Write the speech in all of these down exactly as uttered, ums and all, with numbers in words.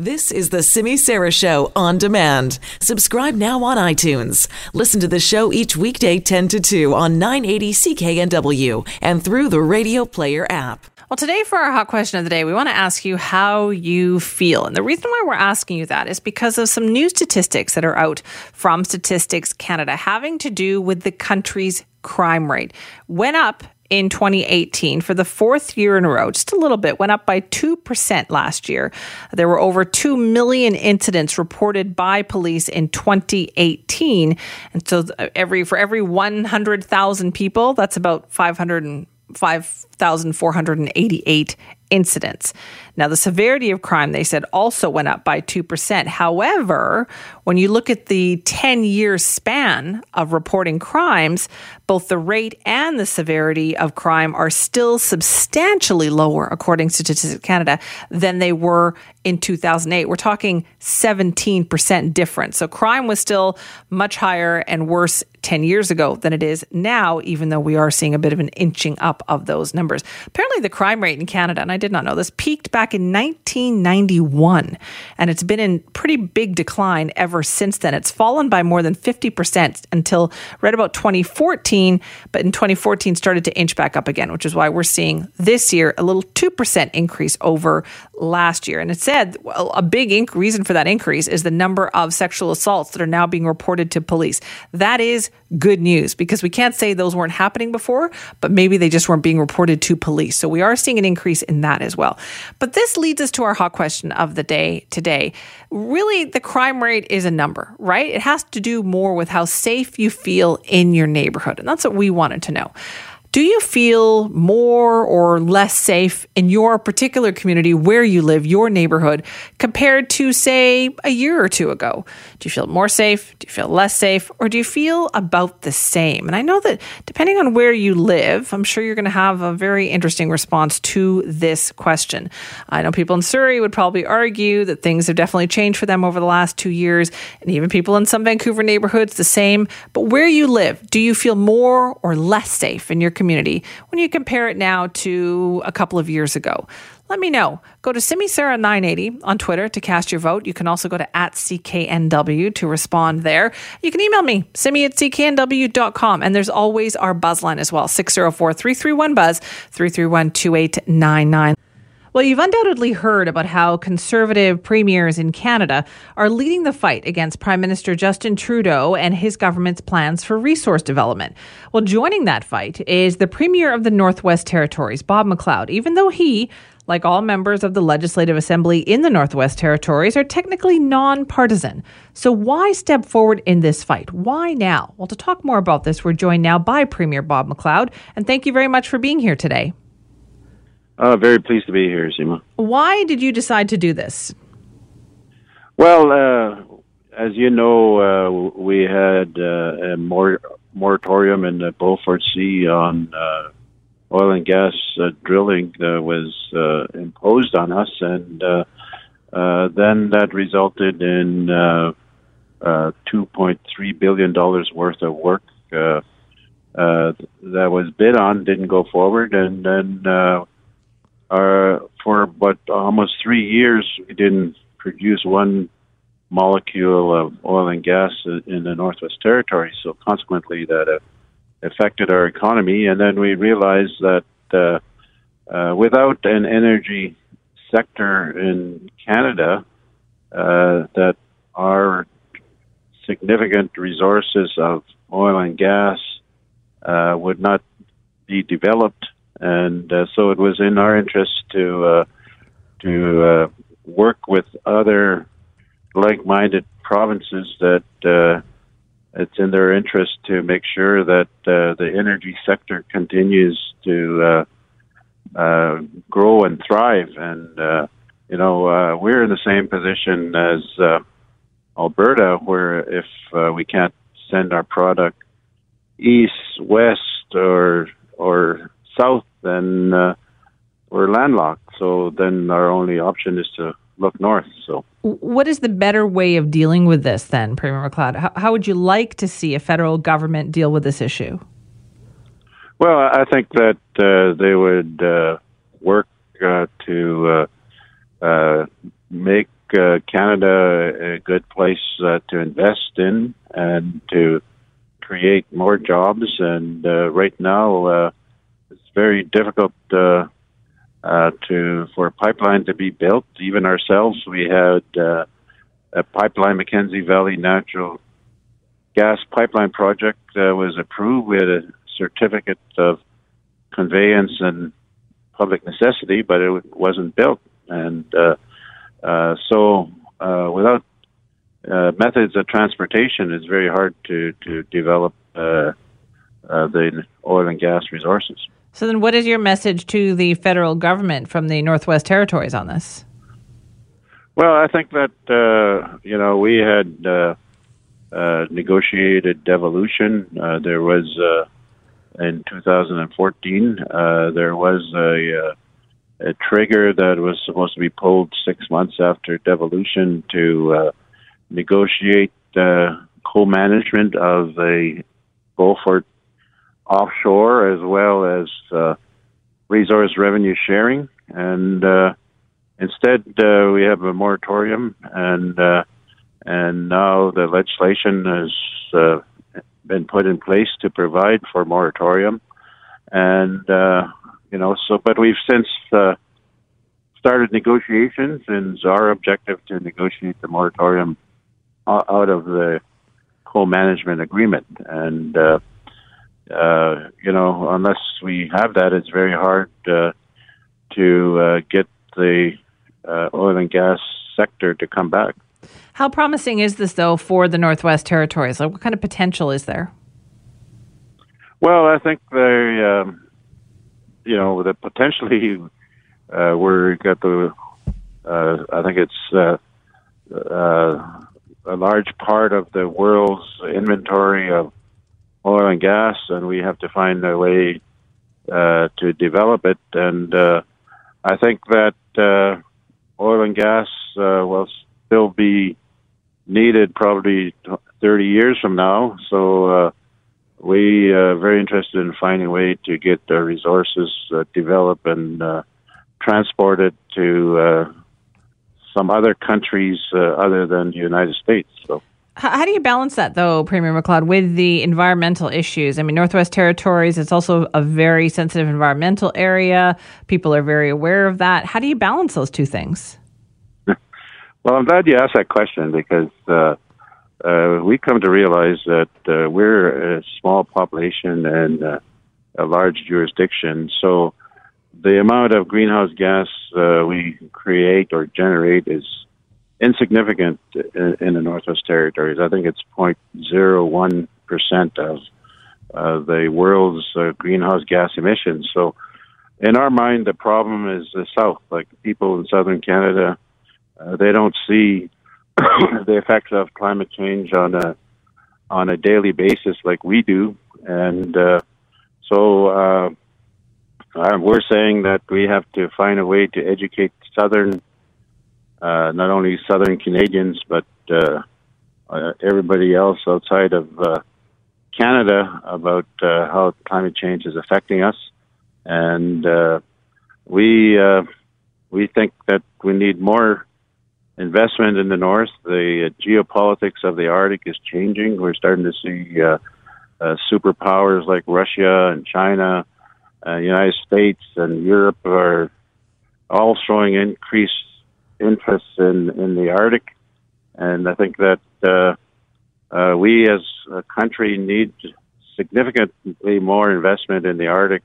This is the Simi Sara Show on demand. Subscribe now on iTunes. Listen to the show each weekday ten to two on nine eighty C K N W and through the Radio Player app. Well, today for our hot question of the day, we want to ask you how you feel. And the reason why we're asking you that is because of some new statistics that are out from Statistics Canada having to do with the country's crime rate. Went up in twenty eighteen for the fourth year in a row, just a little bit, went up by two percent last year. There were over two million incidents reported by police in twenty eighteen. And so every for every one hundred thousand people, that's about five hundred five thousand four hundred eighty-eight incidents. Now, the severity of crime, they said, also went up by two percent. However, when you look at the ten-year span of reporting crimes, both the rate and the severity of crime are still substantially lower, according to Statistics Canada, than they were in two thousand eight. We're talking seventeen percent difference. So crime was still much higher and worse ten years ago than it is now, even though we are seeing a bit of an inching up of those numbers. Apparently, the crime rate in Canada, and I did not know this, peaked back in nineteen ninety-one, and it's been in pretty big decline ever since then. It's fallen by more than fifty percent until right about twenty fourteen, but in twenty fourteen started to inch back up again, which is why we're seeing this year a little two percent increase over last year. And it said, well, a big inc- reason for that increase is the number of sexual assaults that are now being reported to police. That is good news, because we can't say those weren't happening before, but maybe they just weren't being reported to police. So we are seeing an increase in that as well. But this leads us to our hot question of the day today. Really, the crime rate is a number, right? It has to do more with how safe you feel in your neighborhood. And that's what we wanted to know. Do you feel more or less safe in your particular community where you live, your neighborhood, compared to, say, a year or two ago? Do you feel more safe? Do you feel less safe? Or do you feel about the same? And I know that depending on where you live, I'm sure you're going to have a very interesting response to this question. I know people in Surrey would probably argue that things have definitely changed for them over the last two years, and even people in some Vancouver neighborhoods the same. But where you live, do you feel more or less safe in your community when you compare it now to a couple of years ago? Let me know. Go to Simi Sara nine eighty on Twitter to cast your vote. You can also go to at C K N W to respond there. You can email me, simi at C K N W dot com. And there's always our buzz line as well, six oh four, three three one, buzz, three three one, two eight nine nine. Well, you've undoubtedly heard about how Conservative premiers in Canada are leading the fight against Prime Minister Justin Trudeau and his government's plans for resource development. Well, joining that fight is the Premier of the Northwest Territories, Bob McLeod, even though he, like all members of the Legislative Assembly in the Northwest Territories, are technically non-partisan. So why step forward in this fight? Why now? Well, to talk more about this, we're joined now by Premier Bob McLeod. And thank you very much for being here today. Uh, very pleased to be here, Sima. Why did you decide to do this? Well, uh, as you know, uh, we had uh, a mor- moratorium in the Beaufort Sea on uh, oil and gas uh, drilling that was uh, imposed on us, and uh, uh, then that resulted in uh, uh, two point three billion dollars worth of work uh, uh, that was bid on, didn't go forward, and then... Uh, Uh, for about almost three years, we didn't produce one molecule of oil and gas in the Northwest Territory. So consequently, that uh, affected our economy. And then we realized that uh, uh, without an energy sector in Canada, uh, that our significant resources of oil and gas uh, would not be developed. And uh, so it was in our interest to uh, to uh, work with other like-minded provinces that uh, it's in their interest to make sure that uh, the energy sector continues to uh, uh, grow and thrive. And, uh, you know, uh, we're in the same position as uh, Alberta, where if uh, we can't send our product east, west, or or south, then uh, we're landlocked. So then our only option is to look north. So, what is the better way of dealing with this then, Premier McLeod? How, how would you like to see a federal government deal with this issue? Well, I think that uh, they would uh, work uh, to uh, uh, make uh, Canada a good place uh, to invest in and to create more jobs. And uh, right now, uh, it's very difficult uh, uh, to for a pipeline to be built. Even ourselves, we had uh, a pipeline, Mackenzie Valley Natural Gas Pipeline Project uh, was approved. We had a certificate of conveyance and public necessity, but it wasn't built. And uh, uh, so uh, without uh, methods of transportation, it's very hard to, to develop uh, uh, the oil and gas resources. So then what is your message to the federal government from the Northwest Territories on this? Well, I think that, uh, you know, we had uh, uh, negotiated devolution. Uh, there was... Uh, In two thousand fourteen, uh, there was a, uh, a trigger that was supposed to be pulled six months after devolution to uh, negotiate uh, co-management of the Beaufort offshore as well as uh, resource revenue sharing. And uh, instead, uh, we have a moratorium, and uh, and now the legislation is... Uh, been put in place to provide for moratorium, and uh, you know so but we've since uh, started negotiations, and it's our objective to negotiate the moratorium out of the co-management agreement. And uh, uh, you know unless we have that, it's very hard uh, to uh, get the uh, oil and gas sector to come back. How promising is this, though, for the Northwest Territories? Like, what kind of potential is there? Well, I think they, um, you know, the potentially uh, we're got the. Uh, I think it's uh, uh, a large part of the world's inventory of oil and gas, and we have to find a way uh, to develop it. And uh, I think that uh, oil and gas uh, will still be needed probably thirty years from now. So uh, we are very interested in finding a way to get the resources uh, developed and uh, transported to uh, some other countries uh, other than the United States. So, how do you balance that, though, Premier McLeod, with the environmental issues? I mean, Northwest Territories, it's also a very sensitive environmental area. People are very aware of that. How do you balance those two things? Well, I'm glad you asked that question, because uh, uh, we come to realize that uh, we're a small population and uh, a large jurisdiction. So the amount of greenhouse gas uh, we create or generate is insignificant in, in the Northwest Territories. I think it's zero point zero one percent of uh, the world's uh, greenhouse gas emissions. So in our mind, the problem is the South, like people in Southern Canada. Uh, they don't see the effects of climate change on a on a daily basis like we do, and uh, so uh, we're saying that we have to find a way to educate southern, uh, not only Southern Canadians but uh, uh, everybody else outside of uh, Canada about uh, how climate change is affecting us, and uh, we uh, we think that we need more investment in the north. The uh, geopolitics of the Arctic is changing. We're starting to see uh, uh, superpowers like Russia and China, uh, United States and Europe are all showing increased interest in, in the Arctic. And I think that uh, uh, we as a country need significantly more investment in the Arctic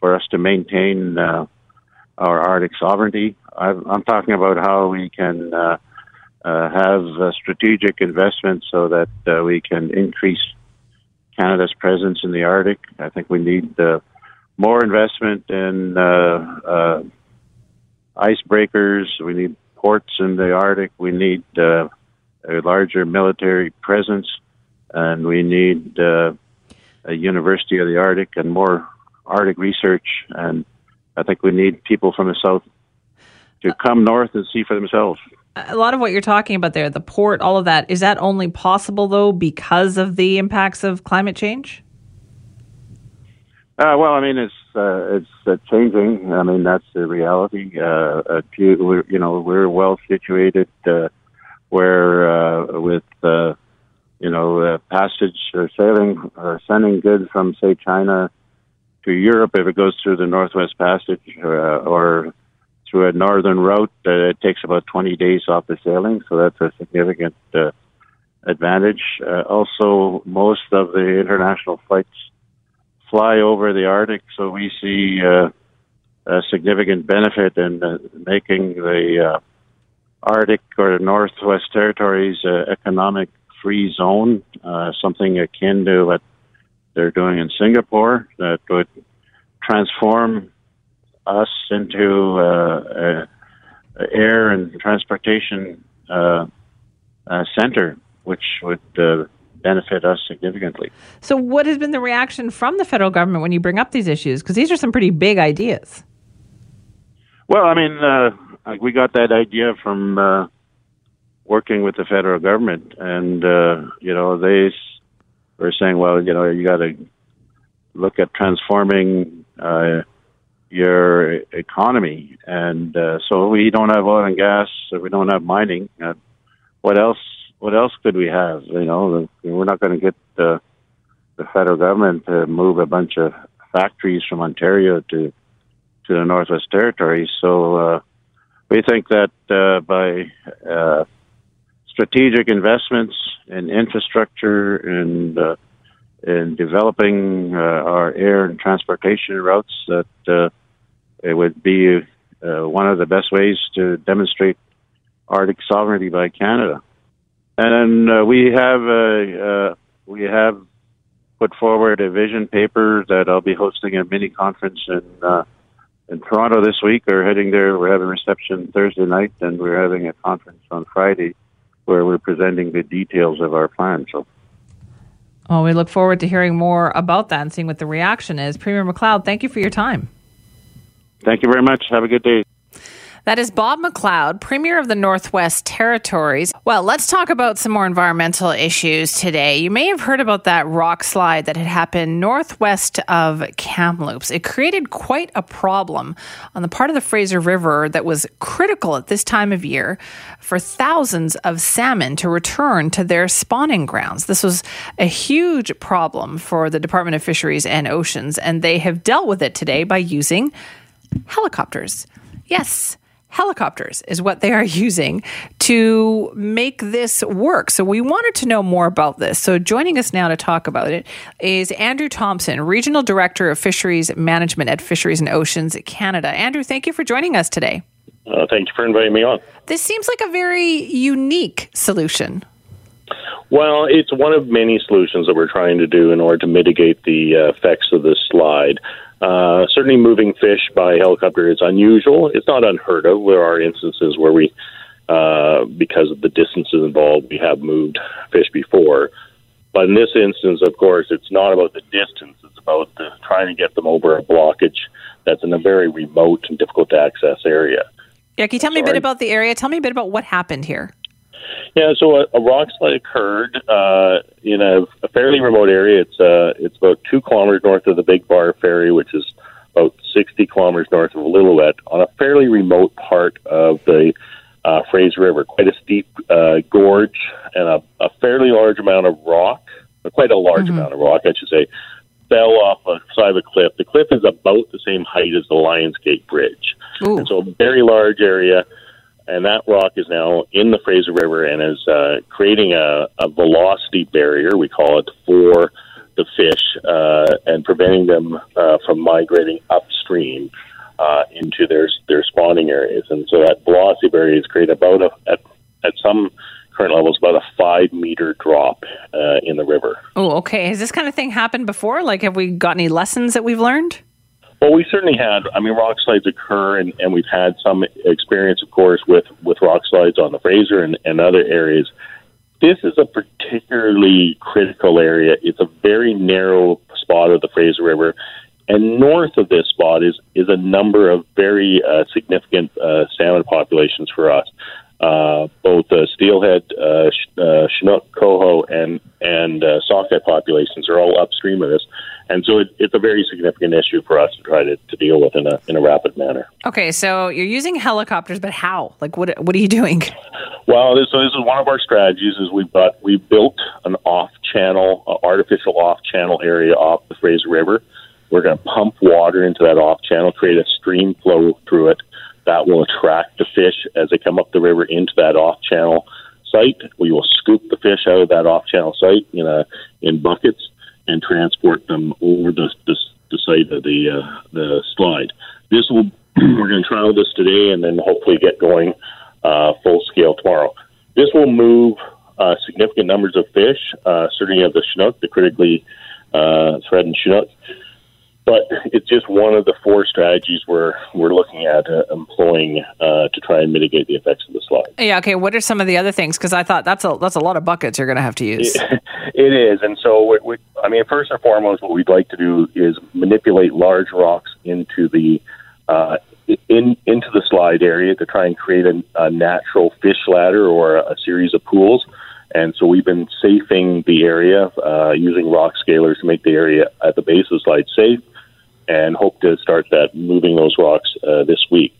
for us to maintain uh, our Arctic sovereignty. I'm talking about how we can uh, uh, have uh, strategic investments so that uh, we can increase Canada's presence in the Arctic. I think we need uh, more investment in uh, uh, icebreakers. We need ports in the Arctic. We need uh, a larger military presence, and we need uh, a University of the Arctic and more Arctic research. And I think we need people from the South to come north and see for themselves. A lot of what you're talking about there, the port, all of that, is that only possible, though, because of the impacts of climate change? Uh, well, I mean, it's uh, it's uh, changing. I mean, that's the reality. Uh, you know, we're well situated uh, where uh, with uh, you know uh, passage or sailing or sending goods from, say, China to Europe, if it goes through the Northwest Passage uh, or through a northern route, uh, it takes about twenty days off the sailing, so that's a significant uh, advantage. Uh, also, most of the international flights fly over the Arctic, so we see uh, a significant benefit in uh, making the uh, Arctic or the Northwest Territories an uh, economic free zone, uh, something akin to what they're doing in Singapore, that would transform us into uh, a air and transportation uh, uh, center, which would uh, benefit us significantly. So what has been the reaction from the federal government when you bring up these issues? Because these are some pretty big ideas. Well, I mean, uh, we got that idea from uh, working with the federal government. And, uh, you know, they were saying, well, you know, you got to look at transforming uh, your economy. And uh, so we don't have oil and gas. So we don't have mining. Uh, what else? What else could we have? You know, we're not going to get the, the federal government to move a bunch of factories from Ontario to to the Northwest Territories. So uh, we think that uh, by uh, strategic investments in infrastructure and uh, in developing uh, our air and transportation routes, that uh, it would be uh, one of the best ways to demonstrate Arctic sovereignty by Canada. And uh, we have uh, uh, we have put forward a vision paper that I'll be hosting a mini conference in uh, in Toronto this week. We're heading there. We're having a reception Thursday night, and we're having a conference on Friday where we're presenting the details of our plan. So, well, we look forward to hearing more about that and seeing what the reaction is. Premier McLeod, thank you for your time. Thank you very much. Have a good day. That is Bob McLeod, Premier of the Northwest Territories. Well, let's talk about some more environmental issues today. You may have heard about that rock slide that had happened northwest of Kamloops. It created quite a problem on the part of the Fraser River that was critical at this time of year for thousands of salmon to return to their spawning grounds. This was a huge problem for the Department of Fisheries and Oceans, and they have dealt with it today by using helicopters. Yes, helicopters is what they are using to make this work. So we wanted to know more about this. So joining us now to talk about it is Andrew Thompson, Regional Director of Fisheries Management at Fisheries and Oceans Canada. Andrew, thank you for joining us today. Uh, thank you for inviting me on. This seems like a very unique solution. Well, it's one of many solutions that we're trying to do in order to mitigate the uh, effects of this slide. Uh, certainly moving fish by helicopter is unusual. It's not unheard of. There are instances where we, uh, because of the distances involved, we have moved fish before. But in this instance, of course, it's not about the distance. It's about the, trying to get them over a blockage that's in a very remote and difficult to access area. Yeah, can you tell Sorry. me a bit about the area? Tell me a bit about what happened here. Yeah, so a, a rock slide occurred uh, in a, a fairly remote area. It's uh, it's about two kilometers north of the Big Bar Ferry, which is about sixty kilometers north of Lillooet, on a fairly remote part of the uh, Fraser River. Quite a steep uh, gorge and a, a fairly large amount of rock, quite a large mm-hmm. amount of rock, I should say, fell off the side of a cliff. The cliff is about the same height as the Lionsgate Bridge. Ooh. And so a very large area. And that rock is now in the Fraser River and is uh, creating a, a velocity barrier, we call it, for the fish uh, and preventing them uh, from migrating upstream uh, into their their spawning areas. And so that velocity barrier is created about, a, at, at some current levels, about a five-meter drop uh, in the river. Oh, okay. Has this kind of thing happened before? Like, have we got any lessons that we've learned? Well, we certainly had, I mean, rock slides occur, and, and we've had some experience, of course, with, with rock slides on the Fraser and, and other areas. This is a particularly critical area. It's a very narrow spot of the Fraser River, and north of this spot is, is a number of very uh, significant uh, salmon populations for us. uh, both uh, steelhead, uh, sh- uh, Chinook, coho, and and uh, sockeye populations are all upstream of this. And so it, it's a very significant issue for us to try to, to deal with in a in a rapid manner. Okay, so you're using helicopters, but how? Like, what what are you doing? Well, this, so this is one of our strategies. Is we've got we built an off-channel, uh, artificial off-channel area off the Fraser River. We're going to pump water into that off-channel, create a stream flow through it that will attract the fish as they come up the river into that off-channel site. We will scoop the fish out of that off-channel site in a in buckets and transport them over the, the, the site of the uh, the slide. This will we're going to trial this today and then hopefully get going uh, full scale tomorrow. This will move uh, significant numbers of fish, uh, certainly of the Chinook, the critically uh, threatened Chinook. But it's just one of the four strategies we're we're looking at uh, employing uh, to try and mitigate the effects of the slide. Yeah. Okay. What are some of the other things? Because I thought that's a that's a lot of buckets you're going to have to use. It, it is, and so we, we, I mean, first and foremost, what we'd like to do is manipulate large rocks into the uh, in into the slide area to try and create a, a natural fish ladder or a, a series of pools. And so we've been safing the area uh, using rock scalers to make the area at the base of the slide safe, and hope to start that moving those rocks uh, this week.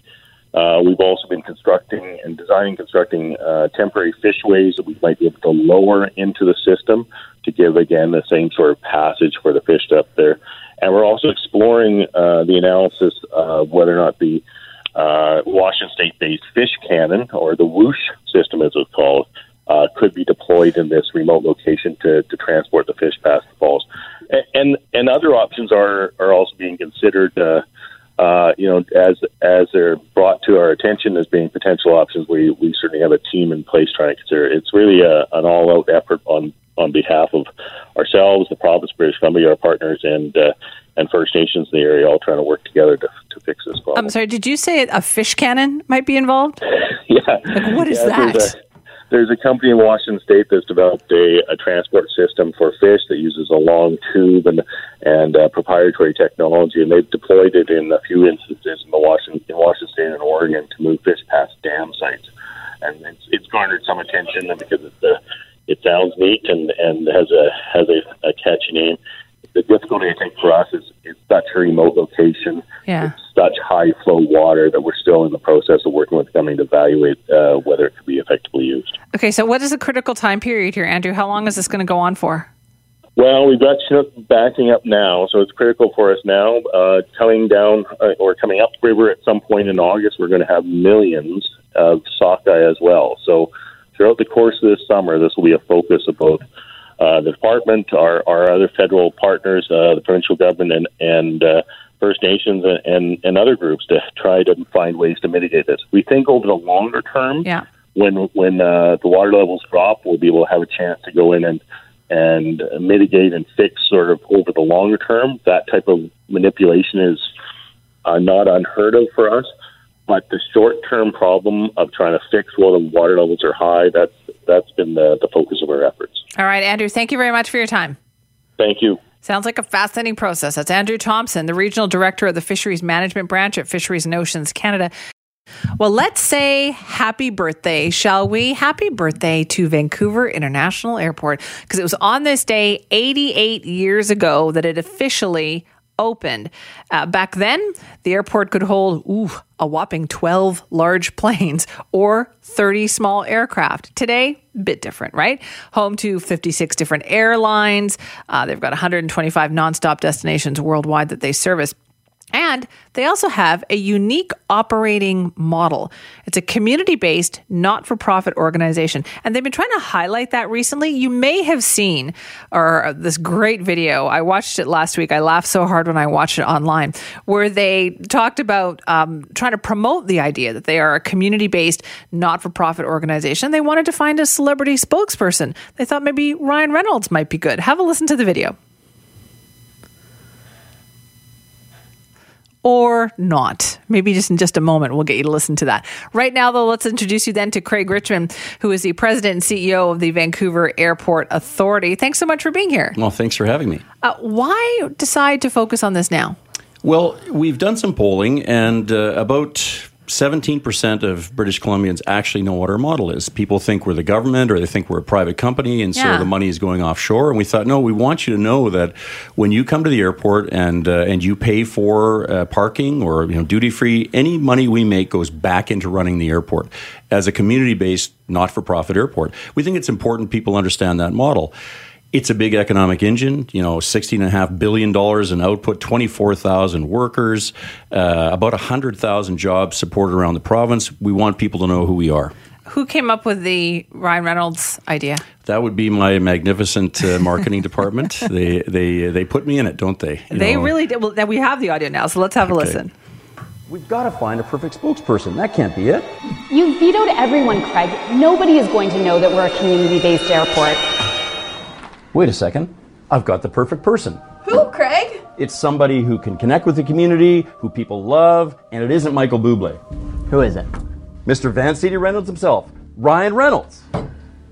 Uh, we've also been constructing and designing, constructing uh, temporary fishways that we might be able to lower into the system to give, again, the same sort of passage for the fish up there. And we're also exploring uh, the analysis of whether or not the uh, Washington State-based fish cannon, or the whoosh system as it's called, uh, could be deployed in this remote location to, to transport the fish past the falls. And and other options are, are also being considered, uh, uh, you know, as as they're brought to our attention as being potential options. We we certainly have a team in place trying to consider. It's really a, an all-out effort on, on behalf of ourselves, the province, British Columbia, our partners, and uh, and First Nations in the area, all trying to work together to, to fix this problem. I'm sorry, did you say a fish cannon might be involved? Yeah. Like, what is yeah, that? There's a company in Washington State that's developed a, a transport system for fish that uses a long tube and and uh, proprietary technology, and they've deployed it in a few instances in the Washington, in Washington State and Oregon to move fish past dam sites, and it's, it's garnered some attention because it's a, it sounds neat and, and has a has a, a catchy name. The difficulty, I think, for us is it's such a remote location, yeah. It's such high-flow water that we're still in the process of working with coming to evaluate uh, whether it could be effectively used. Okay, so what is the critical time period here, Andrew? How long is this going to go on for? Well, we've got Chinook backing up now, so it's critical for us now. Uh, coming down uh, or coming up river at some point in August, we're going to have millions of sockeye as well. So throughout the course of this summer, this will be a focus of both Uh, the department, our, our other federal partners, uh, the provincial government, and, and uh, First Nations, and, and, and other groups to try to find ways to mitigate this. We think over the longer term, yeah. when when uh, the water levels drop, we'll be able to have a chance to go in and and mitigate and fix sort of over the longer term. That type of manipulation is uh, not unheard of for us. But the short-term problem of trying to fix while the water levels are high, that's that's been the, the focus of our efforts. All right, Andrew, thank you very much for your time. Thank you. Sounds like a fascinating process. That's Andrew Thompson, the Regional Director of the Fisheries Management Branch at Fisheries and Oceans Canada. Well, let's say happy birthday, shall we? Happy birthday to Vancouver International Airport, because it was on this day eighty-eight years ago that it officially opened. Uh, back then, the airport could hold ooh, a whopping twelve large planes or thirty small aircraft. Today, a bit different, right? Home to fifty-six different airlines. Uh, they've got one hundred twenty-five nonstop destinations worldwide that they service. And they also have a unique operating model. It's a community-based, not-for-profit organization. And they've been trying to highlight that recently. You may have seen or this great video. I watched it last week. I laughed so hard when I watched it online, where they talked about um, trying to promote the idea that they are a community-based, not-for-profit organization. They wanted to find a celebrity spokesperson. They thought maybe Ryan Reynolds might be good. Have a listen to the video. Or not. Maybe just in just a moment, we'll get you to listen to that. Right now, though, let's introduce you then to Craig Richmond, who is the president and C E O of the Vancouver Airport Authority. Thanks so much for being here. Well, thanks for having me. Uh, why decide to focus on this now? Well, we've done some polling, and uh, about seventeen percent of British Columbians actually know what our model is. People think we're the government or they think we're a private company, and yeah. so the money is going offshore. And we thought, no, we want you to know that when you come to the airport and uh, and you pay for uh, parking or you know duty-free, any money we make goes back into running the airport as a community-based, not-for-profit airport. We think it's important people understand that model. It's a big economic engine, you know, sixteen point five billion dollars in output, twenty-four thousand workers, uh, about one hundred thousand jobs supported around the province. We want people to know who we are. Who came up with the Ryan Reynolds idea? That would be my magnificent uh, marketing department. They they they put me in it, don't they? You they know? Really did. Well, we have the audio now, so let's have okay. a listen. We've got to find a perfect spokesperson. That can't be it. You vetoed everyone, Craig. Nobody is going to know that we're a community-based airport. Wait a second, I've got the perfect person. Who, Craig? It's somebody who can connect with the community, who people love, and it isn't Michael Bublé. Who is it? Mister Van City Reynolds himself, Ryan Reynolds.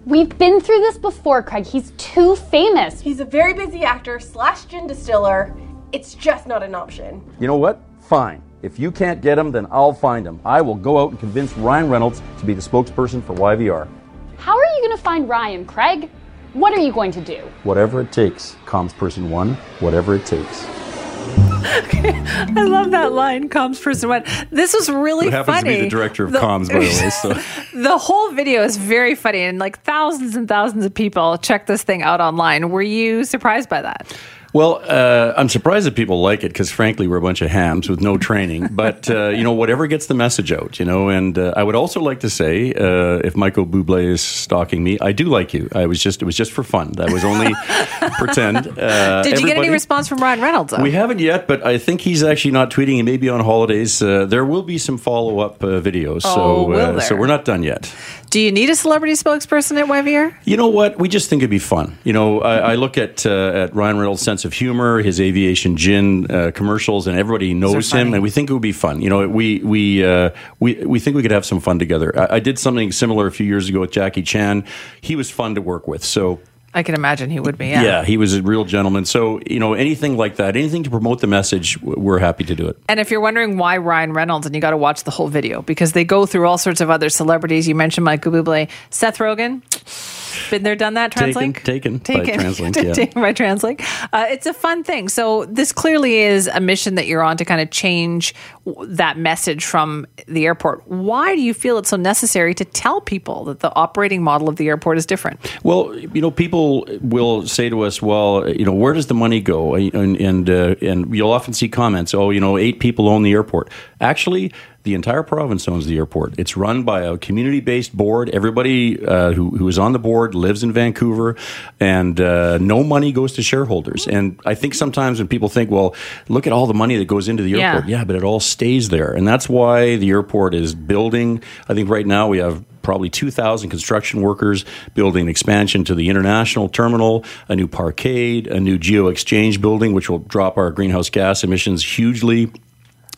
We've been through this before, Craig. He's too famous. He's a very busy actor slash gin distiller. It's just not an option. You know what? Fine. If you can't get him, then I'll find him. I will go out and convince Ryan Reynolds to be the spokesperson for Y V R. How are you going to find Ryan, Craig? What are you going to do? Whatever it takes, comms person one, whatever it takes. Okay, I love that line, comms person one. This was really funny. Who happens funny. to be the director of the, comms, by the way. So. The whole video is very funny, and like thousands and thousands of people check this thing out online. Were you surprised by that? Well, uh, I'm surprised that people like it because, frankly, we're a bunch of hams with no training. But, uh, you know, whatever gets the message out, you know. And uh, I would also like to say, uh, if Michael Bublé is stalking me, I do like you. I was just It was just for fun. That was only pretend. Uh, Did you get any response from Ryan Reynolds, though? We haven't yet, but I think he's actually not tweeting. He may be on holidays. Uh, there will be some follow-up uh, videos. Oh, so, will uh, there? So we're not done yet. Do you need a celebrity spokesperson at Y V R? You know what? We just think it'd be fun. You know, I, I look at, uh, at Ryan Reynolds' sense of humor, his aviation gin uh, commercials, and everybody knows him, and we think it would be fun. You know, we we uh, we we think we could have some fun together. I, I did something similar a few years ago with Jackie Chan. He was fun to work with, so. I can imagine he would be. Yeah. yeah, he was a real gentleman. So, you know, anything like that, anything to promote the message, we're happy to do it. And if you're wondering why Ryan Reynolds, and you got to watch the whole video, because they go through all sorts of other celebrities. You mentioned Michael Bublé, Seth Rogen, been there, done that, TransLink? Taken, taken, taken by TransLink, yeah. Taken by TransLink. Uh, it's a fun thing. So this clearly is a mission that you're on to kind of change that message from the airport. Why do you feel it's so necessary to tell people that the operating model of the airport is different? Well, you know, people will say to us, well, you know, where does the money go? And and, uh, and you'll often see comments, oh, you know, eight people own the airport. Actually, the entire province owns the airport. It's run by a community-based board. Everybody uh, who, who is on the board lives in Vancouver, and uh, no money goes to shareholders. And I think sometimes when people think, well, look at all the money that goes into the airport. Yeah, yeah but it all stays there. And that's why the airport is building. I think right now we have probably two thousand construction workers building an expansion to the international terminal, a new parkade, a new geo-exchange building, which will drop our greenhouse gas emissions hugely.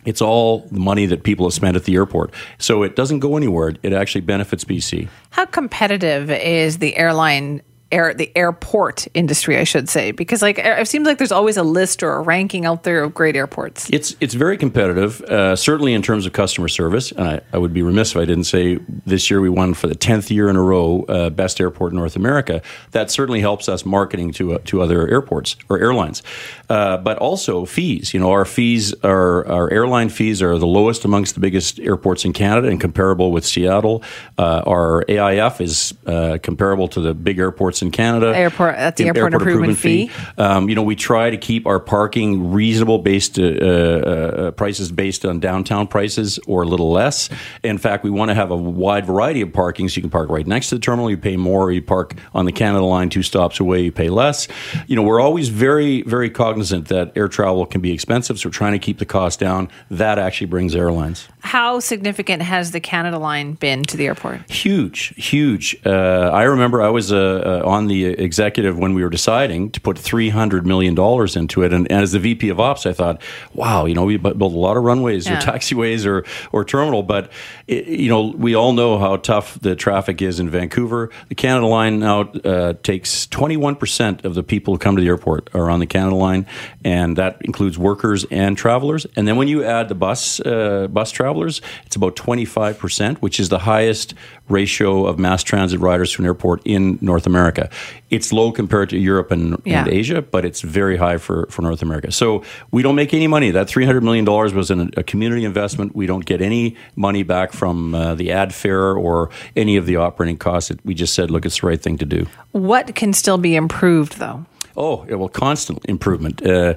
It's all the money that people have spent at the airport. So it doesn't go anywhere. It actually benefits B C. How competitive is the airline Air, the airport industry, I should say, because like it seems like there's always a list or a ranking out there of great airports. It's it's very competitive, uh, certainly in terms of customer service. And I, I would be remiss if I didn't say this year we won for the tenth year in a row uh, best airport in North America. That certainly helps us marketing to uh, to other airports or airlines, uh, but also fees. You know, our fees are our airline fees are the lowest amongst the biggest airports in Canada and comparable with Seattle. Uh, our A I F is uh, comparable to the big airports in in Canada. Airport, that's the airport, airport improvement, improvement fee. fee. Um, you know, we try to keep our parking reasonable based uh, uh, prices based on downtown prices or a little less. In fact, we want to have a wide variety of parking, so you can park right next to the terminal, you pay more, or you park on the Canada line two stops away, you pay less. You know, we're always very, very cognizant that air travel can be expensive, so we're trying to keep the cost down. That actually brings airlines. How significant has the Canada line been to the airport? Huge, huge. Uh, I remember I was uh, uh, on the executive when we were deciding to put three hundred million dollars into it. And, and as the V P of Ops, I thought, wow, you know, we built a lot of runways yeah. or taxiways or, or terminal, but it, you know, we all know how tough the traffic is in Vancouver. The Canada line now uh, takes twenty-one percent of the people who come to the airport are on the Canada line, and that includes workers and travelers. And then when you add the bus uh, bus travelers, it's about twenty-five percent, which is the highest ratio of mass transit riders to an airport in North America. It's low compared to Europe and, yeah. and Asia, but it's very high for, for North America. So we don't make any money. That three hundred million dollars was an, a community investment. We don't get any money back from uh, the ad fare or any of the operating costs. It, we just said, look, it's the right thing to do. What can still be improved, though? Oh, well, constant improvement. Uh,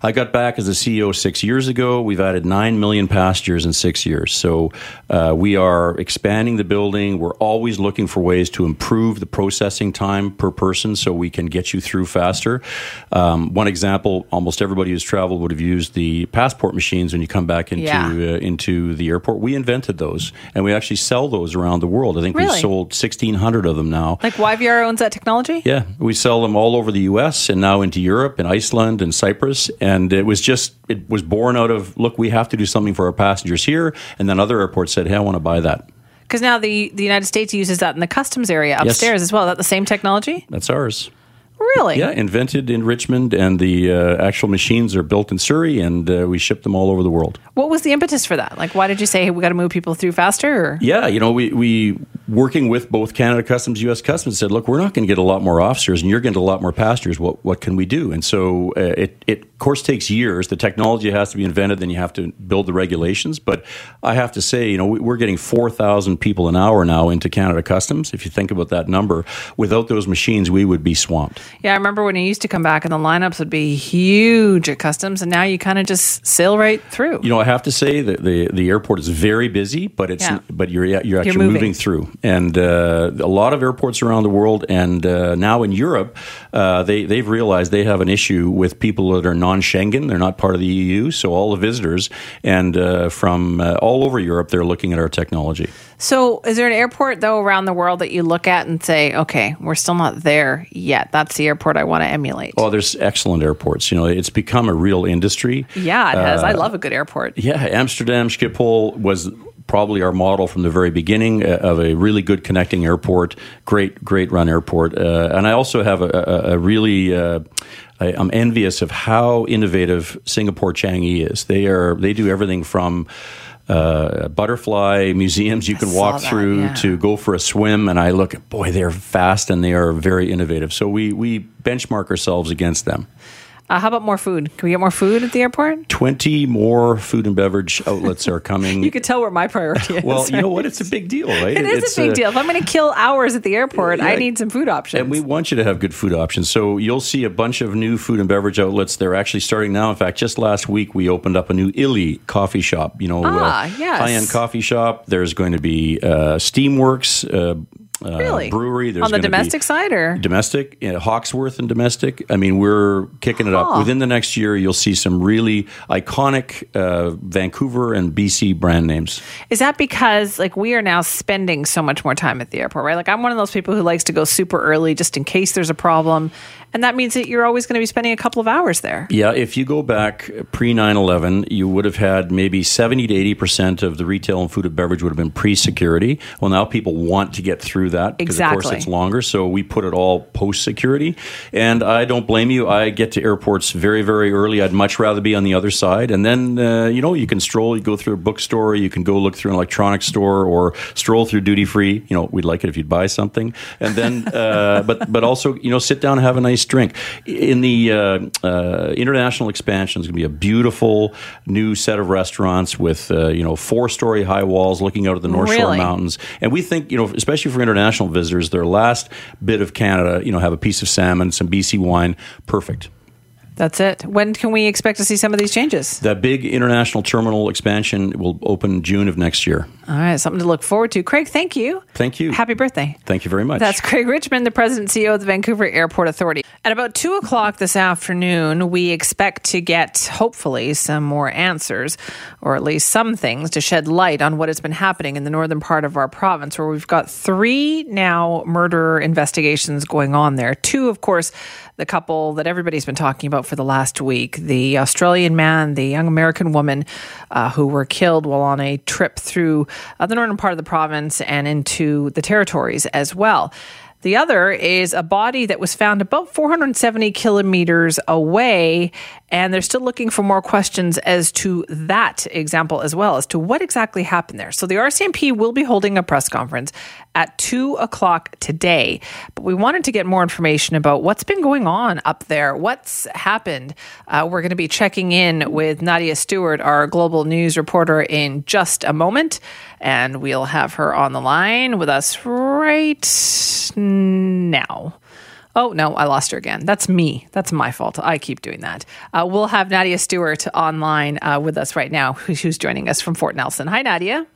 I got back as a C E O six years ago. We've added nine million passengers in six years. So uh, we are expanding the building. We're always looking for ways to improve the processing time per person so we can get you through faster. Um, one example, almost everybody who's traveled would have used the passport machines when you come back into yeah. uh, into the airport. We invented those, and we actually sell those around the world. I think really? We've sold sixteen hundred of them now. Like Y V R owns that technology? Yeah. We sell them all over the U S and now into Europe and Iceland and Cyprus. And it was just, it was born out of, look, we have to do something for our passengers here. And then other airports said, hey, I want to buy that. Because now the, the United States uses that in the customs area upstairs yes. as well. Is that the same technology? That's ours. Really? Yeah, invented in Richmond, and the uh, actual machines are built in Surrey, and uh, we ship them all over the world. What was the impetus for that? Like, why did you say, hey, we got to move people through faster? Or? Yeah, you know, we, we working with both Canada Customs, U S Customs, said, look, we're not going to get a lot more officers, and you're going to get a lot more passengers. What what can we do? And so uh, it, it, of course, takes years. The technology has to be invented, then you have to build the regulations. But I have to say, you know, we, we're getting four thousand people an hour now into Canada Customs. If you think about that number, without those machines, we would be swamped. Yeah, I remember when you used to come back and the lineups would be huge at Customs, and now you kind of just sail right through. You know, I have to say that the, the airport is very busy, but it's yeah. but you're you're actually you're moving. moving through, and uh, a lot of airports around the world, and uh, now in Europe, uh, they they've realized they have an issue with people that are non-Schengen; they're not part of the E U. So all the visitors and uh, from uh, all over Europe, they're looking at our technology. So, is there an airport though around the world that you look at and say, okay, we're still not there yet? That's the airport I want to emulate. Oh, there's excellent airports. You know, it's become a real industry. Yeah, it has. Uh, I love a good airport. Yeah, Amsterdam Schiphol was probably our model from the very beginning uh, of a really good connecting airport, great, great run airport. Uh, and I also have a, a, a really... Uh, I, I'm envious of how innovative Singapore Changi is. They are. They do everything from... Uh, butterfly museums you can walk that, through yeah. to go for a swim, and I look at, boy, they're fast and they are very innovative. So we we benchmark ourselves against them. Uh, how about more food? Can we get more food at the airport? twenty more food and beverage outlets are coming. You could tell where my priority is. Well, right? You know what? It's a big deal, right? It, it is it's a big uh, deal. If I'm going to kill hours at the airport, yeah, I need some food options. And we want you to have good food options. So you'll see a bunch of new food and beverage outlets. They're actually starting now. In fact, just last week, we opened up a new Illy coffee shop. You know, ah, uh, yes. high-end coffee shop. There's going to be uh, Steamworks, uh Uh, really? Brewery. There's on the domestic side, or domestic, you know, Hawksworth and domestic. I mean, we're kicking it up. Within the next year, you'll see some really iconic uh, Vancouver and B C brand names. Is that because, like, we are now spending so much more time at the airport, right? Like, I'm one of those people who likes to go super early just in case there's a problem. And that means that you're always going to be spending a couple of hours there. Yeah, if you go back pre nine eleven, you would have had maybe seventy to eighty percent of the retail and food and beverage would have been pre-security. Well, now people want to get through that because, exactly. of course, it's longer. So we put it all post-security. And I don't blame you. I get to airports very, very early. I'd much rather be on the other side. And then, uh, you know, you can stroll, you go through a bookstore, you can go look through an electronics store or stroll through duty-free. You know, we'd like it if you'd buy something. And then, uh, but, but also, you know, sit down and have a nice drink. In the uh, uh, international expansion, there's going to be a beautiful new set of restaurants with uh, you know four-story high walls looking out at the North really? Shore Mountains. And we think, you know, especially for international visitors, their last bit of Canada, you know, have a piece of salmon, some B C wine, perfect. That's it. When can we expect to see some of these changes? The big international terminal expansion will open June of next year. All right, something to look forward to. Craig, thank you. Thank you. Happy birthday. Thank you very much. That's Craig Richmond, the president and C E O of the Vancouver Airport Authority. At about two o'clock this afternoon, we expect to get, hopefully, some more answers, or at least some things, to shed light on what has been happening in the northern part of our province, where we've got three now murder investigations going on there. Two, of course, the couple that everybody's been talking about about for the last week. The Australian man, the young American woman uh, who were killed while on a trip through uh, the northern part of the province and into the territories as well. The other is a body that was found about four hundred seventy kilometers away, and they're still looking for more questions as to that example as well, as to what exactly happened there. So the R C M P will be holding a press conference at two o'clock today, but we wanted to get more information about what's been going on up there, what's happened. Uh, we're going to be checking in with Nadia Stewart, our global news reporter, in just a moment, and we'll have her on the line with us right now. Now. Oh, no, I lost her again. That's me. That's my fault. I keep doing that. Uh, we'll have Nadia Stewart online uh, with us right now, who's joining us from Fort Nelson. Hi, Nadia.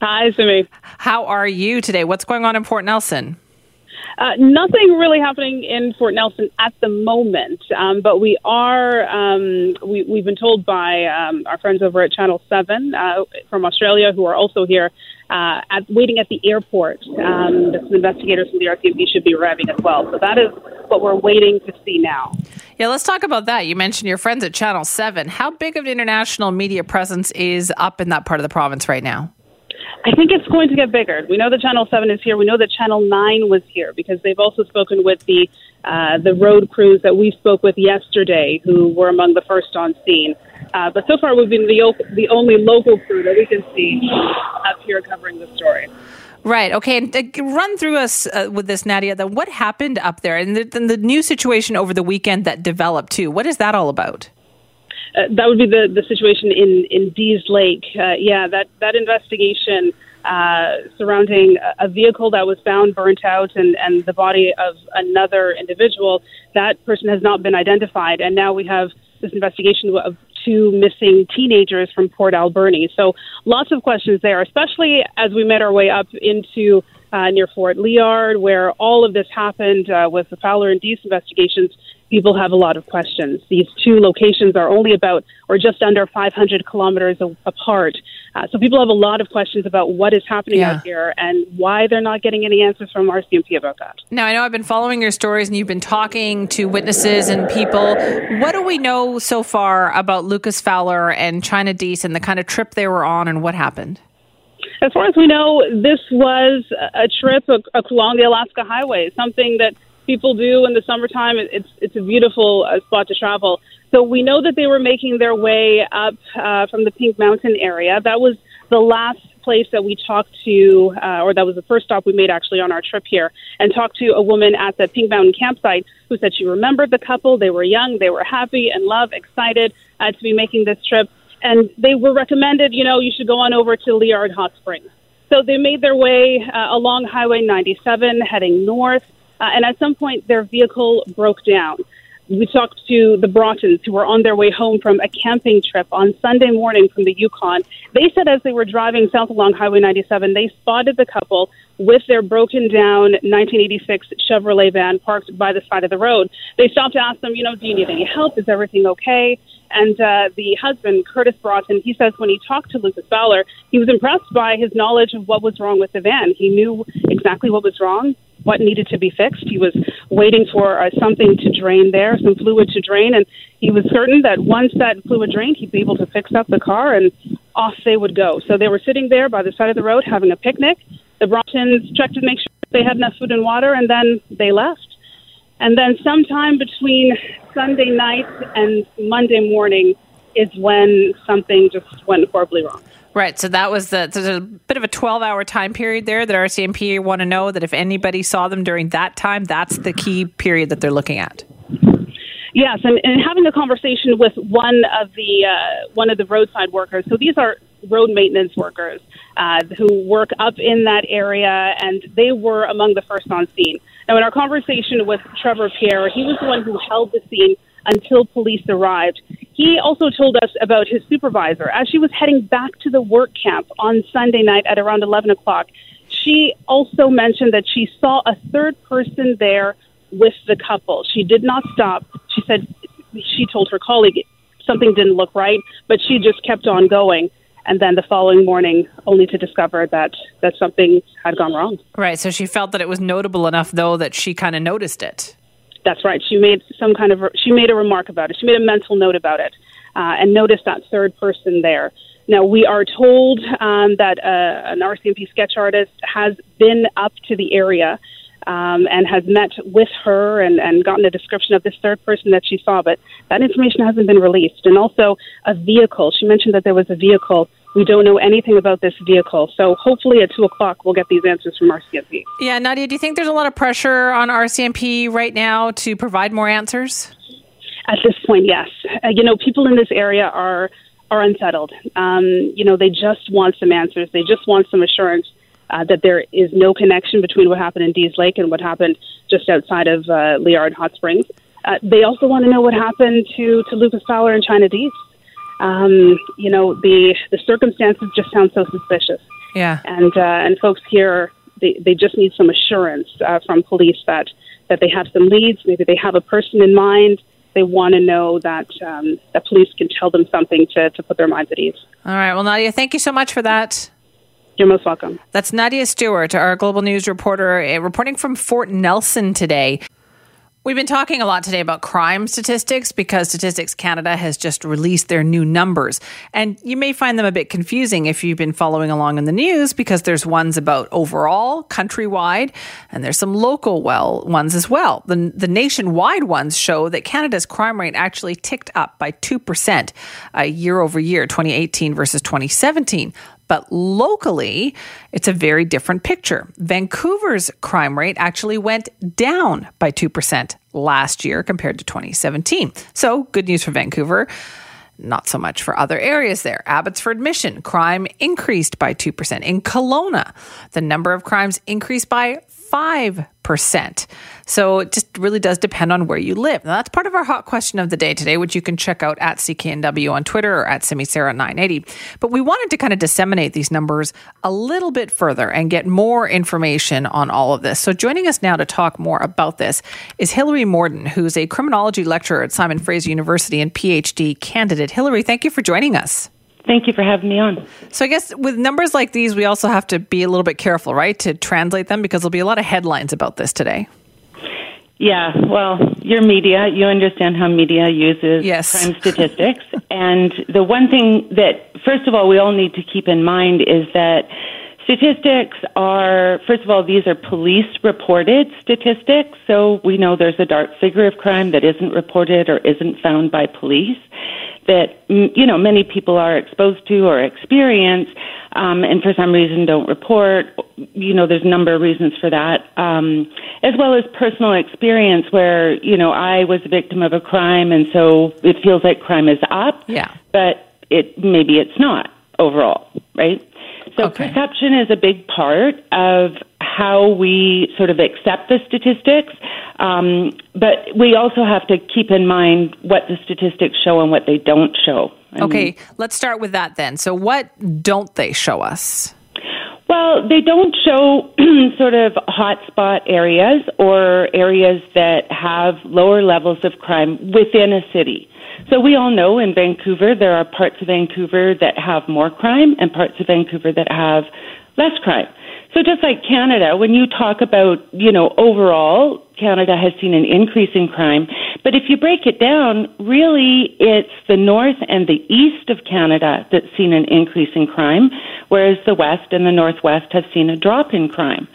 Hi, Simi. How are you today? What's going on in Fort Nelson? Uh, nothing really happening in Fort Nelson at the moment, um, but we are, um, we, we've been told by um, our friends over at Channel Seven uh, from Australia, who are also here, Uh, at, waiting at the airport. Um, some investigators from the R C M P should be arriving as well. So that is what we're waiting to see now. Yeah, let's talk about that. You mentioned your friends at Channel Seven. How big of an international media presence is up in that part of the province right now? I think it's going to get bigger. We know that Channel Seven is here. We know that Channel Nine was here because they've also spoken with the uh, the road crews that we spoke with yesterday, who were among the first on scene. Uh, but so far, we've been the the only local crew that we can see up here covering the story. Right. Okay. And uh, run through us uh, with this, Nadia. Then what happened up there, and then the new situation over the weekend that developed too. What is that all about? Uh, that would be the, the situation in, in Dease Lake. Uh, yeah, that, that investigation uh, surrounding a vehicle that was found burnt out and, and the body of another individual, that person has not been identified. And now we have this investigation of two missing teenagers from Port Alberni. So lots of questions there, especially as we made our way up into uh, near Fort Liard, where all of this happened uh, with the Fowler and Dease investigations. People have a lot of questions. These two locations are only about or just under five hundred kilometers apart. Uh, so people have a lot of questions about what is happening yeah. out here and why they're not getting any answers from R C M P about that. Now, I know I've been following your stories and you've been talking to witnesses and people. What do we know so far about Lucas Fowler and Chynna Deese and the kind of trip they were on and what happened? As far as we know, this was a trip along the Alaska Highway, something that people do in the summertime. It's it's a beautiful uh, spot to travel. So we know that they were making their way up uh, from the Pink Mountain area. That was the last place that we talked to, uh, or that was the first stop we made actually on our trip here, and talked to a woman at the Pink Mountain campsite who said she remembered the couple. They were young, they were happy and loved, excited uh, to be making this trip. And they were recommended, you know, you should go on over to Liard Hot Springs. So they made their way uh, along Highway ninety-seven, heading north. Uh, and at some point, their vehicle broke down. We talked to the Broughtons, who were on their way home from a camping trip on Sunday morning from the Yukon. They said as they were driving south along Highway ninety-seven, they spotted the couple with their broken-down nineteen eighty-six Chevrolet van parked by the side of the road. They stopped to ask them, you know, do you need any help? Is everything okay? And uh, the husband, Curtis Broughton, he says when he talked to Lucas Fowler, he was impressed by his knowledge of what was wrong with the van. He knew exactly what was wrong, what needed to be fixed. He was waiting for uh, something to drain there, some fluid to drain, and he was certain that once that fluid drained, he'd be able to fix up the car, and off they would go. So they were sitting there by the side of the road having a picnic. The Broughtons checked to make sure they had enough food and water, and then they left. And then sometime between Sunday night and Monday morning is when something just went horribly wrong. Right, so that was the, there's a bit of a twelve-hour time period there that R C M P want to know that if anybody saw them during that time, that's the key period that they're looking at. Yes, and, and having a conversation with one of the uh, one of the roadside workers. So these are road maintenance workers uh, who work up in that area, and they were among the first on scene. Now, in our conversation with Trevor Pierre, he was the one who held the scene until police arrived. He also told us about his supervisor. As she was heading back to the work camp on Sunday night at around eleven o'clock, she also mentioned that she saw a third person there with the couple. She did not stop. She said she told her colleague something didn't look right, but she just kept on going. And then the following morning, only to discover that, that something had gone wrong. Right. So she felt that it was notable enough, though, that she kind of noticed it. That's right. She made some kind of she made a remark about it. She made a mental note about it, uh, and noticed that third person there. Now, we are told um, that uh, an R C M P sketch artist has been up to the area um, and has met with her and, and gotten a description of this third person that she saw, but that information hasn't been released. And also a vehicle. She mentioned that there was a vehicle. We don't know anything about this vehicle. So hopefully at two o'clock we'll get these answers from R C M P. Yeah, Nadia, do you think there's a lot of pressure on R C M P right now to provide more answers? At this point, yes. Uh, you know, people in this area are... are unsettled. Um, you know, they just want some answers. They just want some assurance uh, that there is no connection between what happened in Dease Lake and what happened just outside of uh, Liard Hot Springs. Uh, they also want to know what happened to, to Lucas Fowler and Chynna Deese. Um, you know, the, the circumstances just sound so suspicious. Yeah. And uh, and folks here, they, they just need some assurance uh, from police that, that they have some leads, maybe they have a person in mind. They want to know that um, the police can tell them something to, to put their minds at ease. All right. Well, Nadia, thank you so much for that. You're most welcome. That's Nadia Stewart, our Global News reporter, reporting from Fort Nelson today. We've been talking a lot today about crime statistics because Statistics Canada has just released their new numbers. And you may find them a bit confusing if you've been following along in the news, because there's ones about overall, countrywide, and there's some local well ones as well. The, the nationwide ones show that Canada's crime rate actually ticked up by two percent uh, year over year, twenty eighteen versus twenty seventeen. But locally, it's a very different picture. Vancouver's crime rate actually went down by two percent last year compared to twenty seventeen. So good news for Vancouver. Not so much for other areas there. Abbotsford Mission, crime increased by two percent. In Kelowna, the number of crimes increased by five percent. So it just really does depend on where you live. Now, that's part of our hot question of the day today, which you can check out at C K N W on Twitter or at Simi Sara nine eighty. But we wanted to kind of disseminate these numbers a little bit further and get more information on all of this. So joining us now to talk more about this is Hilary Morden, who's a criminology lecturer at Simon Fraser University and PhD candidate. Hilary, thank you for joining us. Thank you for having me on. So I guess with numbers like these, we also have to be a little bit careful, right, to translate them, because there'll be a lot of headlines about this today. Yeah, well, you're media. You understand how media uses yes. crime statistics. And the one thing that, first of all, we all need to keep in mind is that statistics are, first of all, these are police-reported statistics. So we know there's a dark figure of crime that isn't reported or isn't found by police, that, you know, many people are exposed to or experience, um, and for some reason don't report. You know, there's a number of reasons for that, um, as well as personal experience where, you know, I was a victim of a crime, and so it feels like crime is up, yeah. but it maybe it's not overall, right? So okay. perception is a big part of how we sort of accept the statistics, um, but we also have to keep in mind what the statistics show and what they don't show. I okay, mean, let's start with that then. So what don't they show us? Well, they don't show sort of hotspot areas or areas that have lower levels of crime within a city. So we all know in Vancouver, there are parts of Vancouver that have more crime and parts of Vancouver that have less crime. So just like Canada, when you talk about, you know, overall, Canada has seen an increase in crime. But if you break it down, really it's the north and the east of Canada that's seen an increase in crime, whereas the west and the northwest have seen a drop in crime.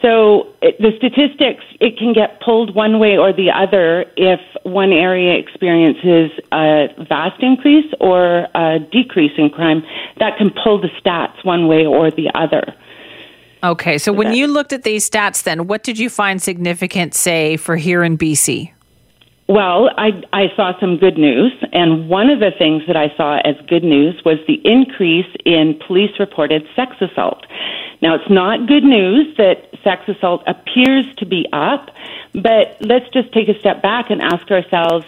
So it, the statistics, it can get pulled one way or the other if one area experiences a vast increase or a decrease in crime. That can pull the stats one way or the other. Okay, so, so when you looked at these stats then, what did you find significant, say, for here in B C? Well, I, I saw some good news, and one of the things that I saw as good news was the increase in police-reported sex assault. Now, it's not good news that sex assault appears to be up, but let's just take a step back and ask ourselves,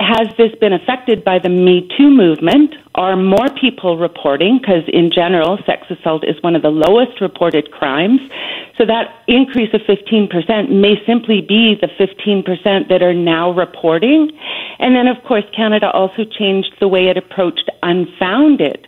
has this been affected by the Me Too movement? Are more people reporting? Because in general, sex assault is one of the lowest reported crimes. So that increase of fifteen percent may simply be the fifteen percent that are now reporting. And then, of course, Canada also changed the way it approached unfounded.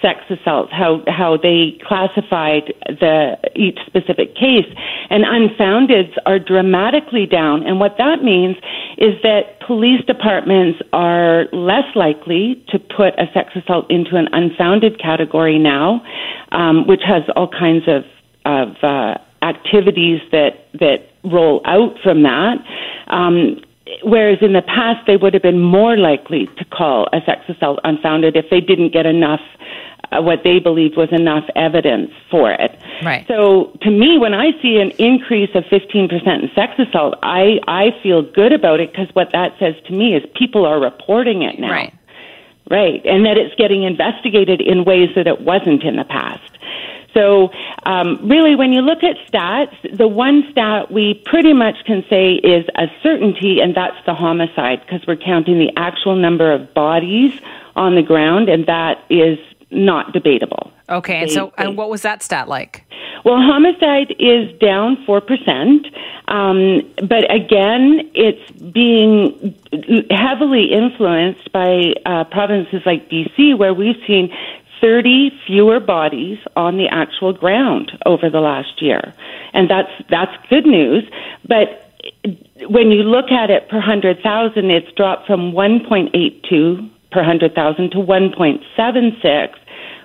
sex assaults, how how they classified the each specific case, and unfoundeds are dramatically down. And what that means is that police departments are less likely to put a sex assault into an unfounded category now, um, which has all kinds of of uh, activities that that roll out from that. Um, Whereas in the past, they would have been more likely to call a sex assault unfounded if they didn't get enough, uh, what they believed was enough evidence for it. Right. So to me, when I see an increase of fifteen percent in sex assault, I, I feel good about it because what that says to me is people are reporting it now. Right. Right. And that it's getting investigated in ways that it wasn't in the past. So um, really, when you look at stats, the one stat we pretty much can say is a certainty, and that's the homicide, because we're counting the actual number of bodies on the ground, and that is not debatable. Okay, they, and so they, and what was that stat like? Well, homicide is down four percent, um, but again, it's being heavily influenced by uh, provinces like B C, where we've seen thirty fewer bodies on the actual ground over the last year. And that's that's good news. But when you look at it per one hundred thousand, it's dropped from one point eight two per one hundred thousand to one point seven six,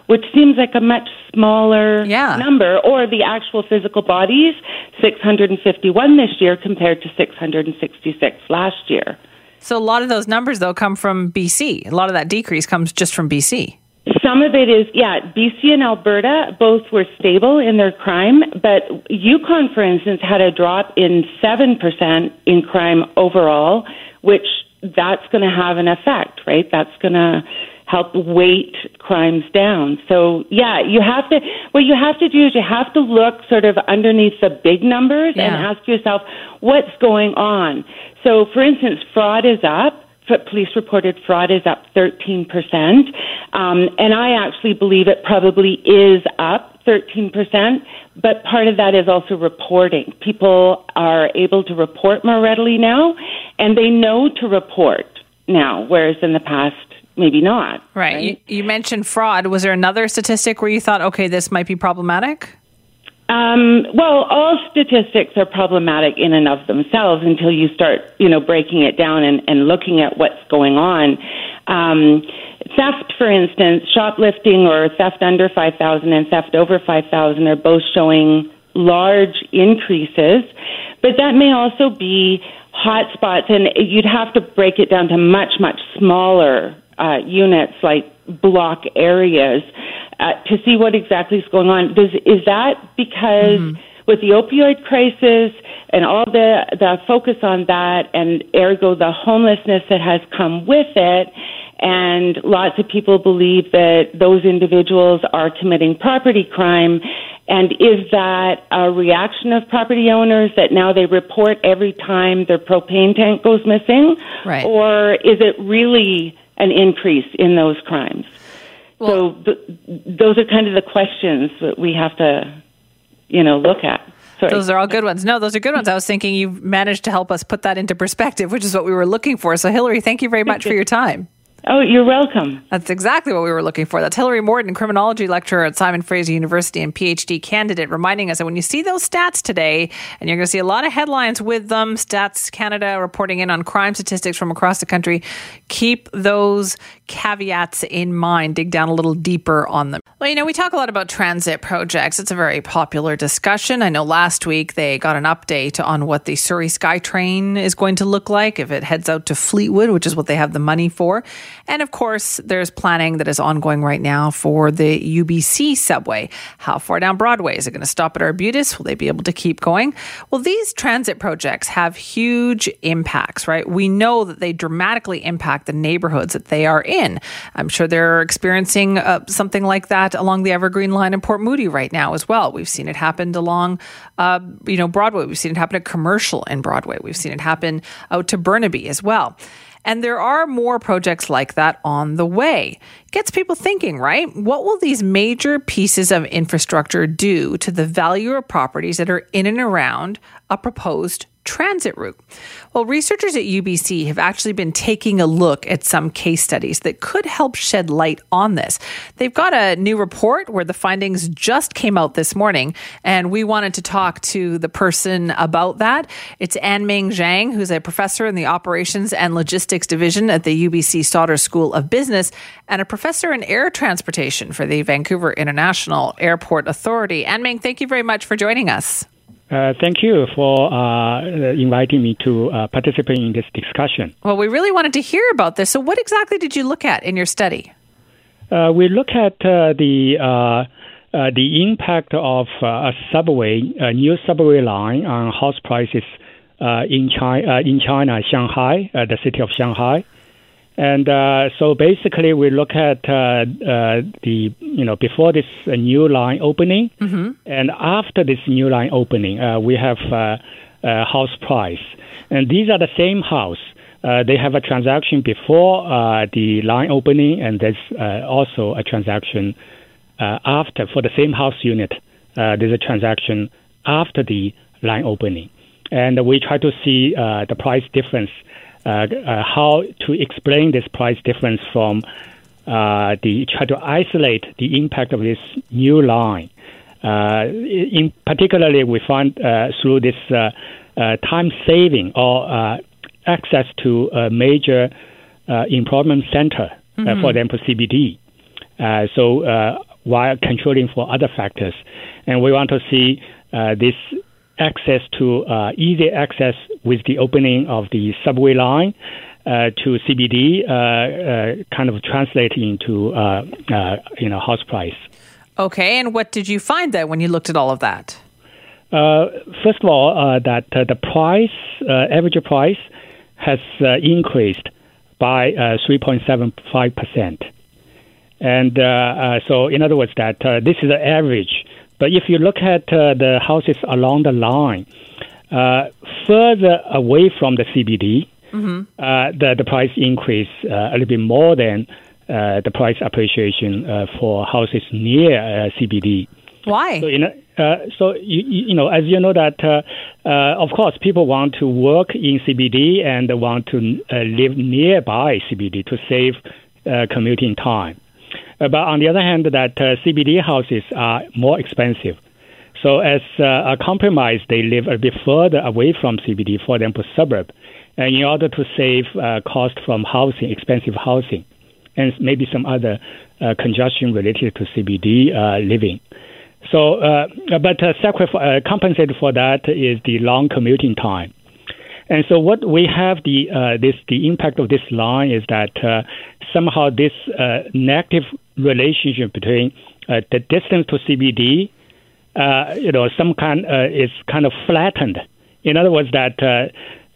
which seems like a much smaller yeah. number. Or the actual physical bodies, six hundred fifty-one this year compared to six hundred sixty-six last year. So a lot of those numbers, though, come from B C. A lot of that decrease comes just from B C. Some of it is, yeah, B C and Alberta both were stable in their crime, but Yukon, for instance, had a drop in seven percent in crime overall, which that's going to have an effect, right? That's going to help weight crimes down. So, yeah, you have to, what you have to do is you have to look sort of underneath the big numbers yeah. and ask yourself, what's going on? So, for instance, fraud is up. Police reported fraud is up thirteen percent, um, and I actually believe it probably is up thirteen percent, but part of that is also reporting. People are able to report more readily now, and they know to report now, whereas in the past, maybe not. Right. right? You, you mentioned fraud. Was there another statistic where you thought, okay, this might be problematic? Um, well, all statistics are problematic in and of themselves until you start, you know, breaking it down and, and looking at what's going on. Um, theft, for instance, shoplifting or theft under five thousand and theft over five thousand are both showing large increases, but that may also be hotspots, and you'd have to break it down to much, much smaller uh, units like block areas. Uh, to see what exactly is going on. Does, is that because mm-hmm. with the opioid crisis and all the, the focus on that and ergo the homelessness that has come with it, and lots of people believe that those individuals are committing property crime, and is that a reaction of property owners that now they report every time their propane tank goes missing? Right. Or is it really an increase in those crimes? So th- those are kind of the questions that we have to, you know, look at. Sorry. Those are all good ones. No, those are good ones. I was thinking you managed to help us put that into perspective, which is what we were looking for. So, Hillary, thank you very much for your time. Oh, you're welcome. That's exactly what we were looking for. That's Hillary Morton, criminology lecturer at Simon Fraser University and PhD candidate, reminding us that when you see those stats today, and you're going to see a lot of headlines with them, Stats Canada reporting in on crime statistics from across the country, keep those caveats in mind. Dig down a little deeper on them. Well, you know, we talk a lot about transit projects. It's a very popular discussion. I know last week they got an update on what the Surrey SkyTrain is going to look like if it heads out to Fleetwood, which is what they have the money for. And of course, there's planning that is ongoing right now for the U B C subway. How far down Broadway? Is it going to stop at Arbutus? Will they be able to keep going? Well, these transit projects have huge impacts, right? We know that they dramatically impact the neighborhoods that they are in. I'm sure they're experiencing uh, something like that along the Evergreen Line in Port Moody right now as well. We've seen it happen along, uh, you know, Broadway. We've seen it happen at Commercial in Broadway. We've seen it happen out to Burnaby as well. And there are more projects like that on the way. Gets people thinking, right? What will these major pieces of infrastructure do to the value of properties that are in and around a proposed transit route. Well, researchers at U B C have actually been taking a look at some case studies that could help shed light on this. They've got a new report where the findings just came out this morning, and we wanted to talk to the person about that. It's Anming Zhang, who's a professor in the Operations and Logistics Division at the U B C Sauder School of Business and a professor in air transportation for the Vancouver International Airport Authority. Anming, thank you very much for joining us. Uh, thank you for uh, inviting me to uh, participate in this discussion. Well, we really wanted to hear about this. So what exactly did you look at in your study? Uh, we look at uh, the uh, uh, the impact of uh, a subway, a new subway line on house prices uh, in, Chi- uh, in China, Shanghai, uh, the city of Shanghai. And uh, so basically we look at uh, uh, the, you know, before this uh, new line opening mm-hmm. and after this new line opening, uh, we have uh, uh, house price. And these are the same house. Uh, they have a transaction before uh, the line opening, and there's uh, also a transaction uh, after for the same house unit. Uh, there's a transaction after the line opening. And we try to see uh, the price difference. Uh, uh, how to explain this price difference from uh, the try to isolate the impact of this new line. Uh, in particularly, we find uh, through this uh, uh, time saving or uh, access to a major uh, employment center, mm-hmm. uh, for example, C B D. Uh, so uh, while controlling for other factors, and we want to see uh, this. access to uh, easy access with the opening of the subway line uh, to C B D uh, uh, kind of translate into uh, uh, you know house price. Okay, and what did you find there when you looked at all of that? Uh, first of all, uh, that uh, the price, uh, average price, has uh, increased by uh, three point seven five percent, and uh, uh, so in other words, that uh, this is an average. But if you look at uh, the houses along the line, uh, further away from the C B D, mm-hmm. uh, the, the price increase uh, a little bit more than uh, the price appreciation uh, for houses near uh, C B D. Why? So, you know, uh, so you, you know, as you know that, uh, uh, of course, people want to work in C B D and want to uh, live nearby C B D to save uh, commuting time. But on the other hand, that uh, C B D houses are more expensive. So as uh, a compromise, they live a bit further away from C B D, for example, suburb, and in order to save uh, cost from housing, expensive housing, and maybe some other uh, congestion related to C B D uh, living. So, uh, but uh, sacrifice, uh, compensated for that is the long commuting time. And so what we have the uh, this the impact of this line is that uh, somehow this uh, negative relationship between uh, the distance to C B D, uh, you know, some kind uh, is kind of flattened. In other words, that uh,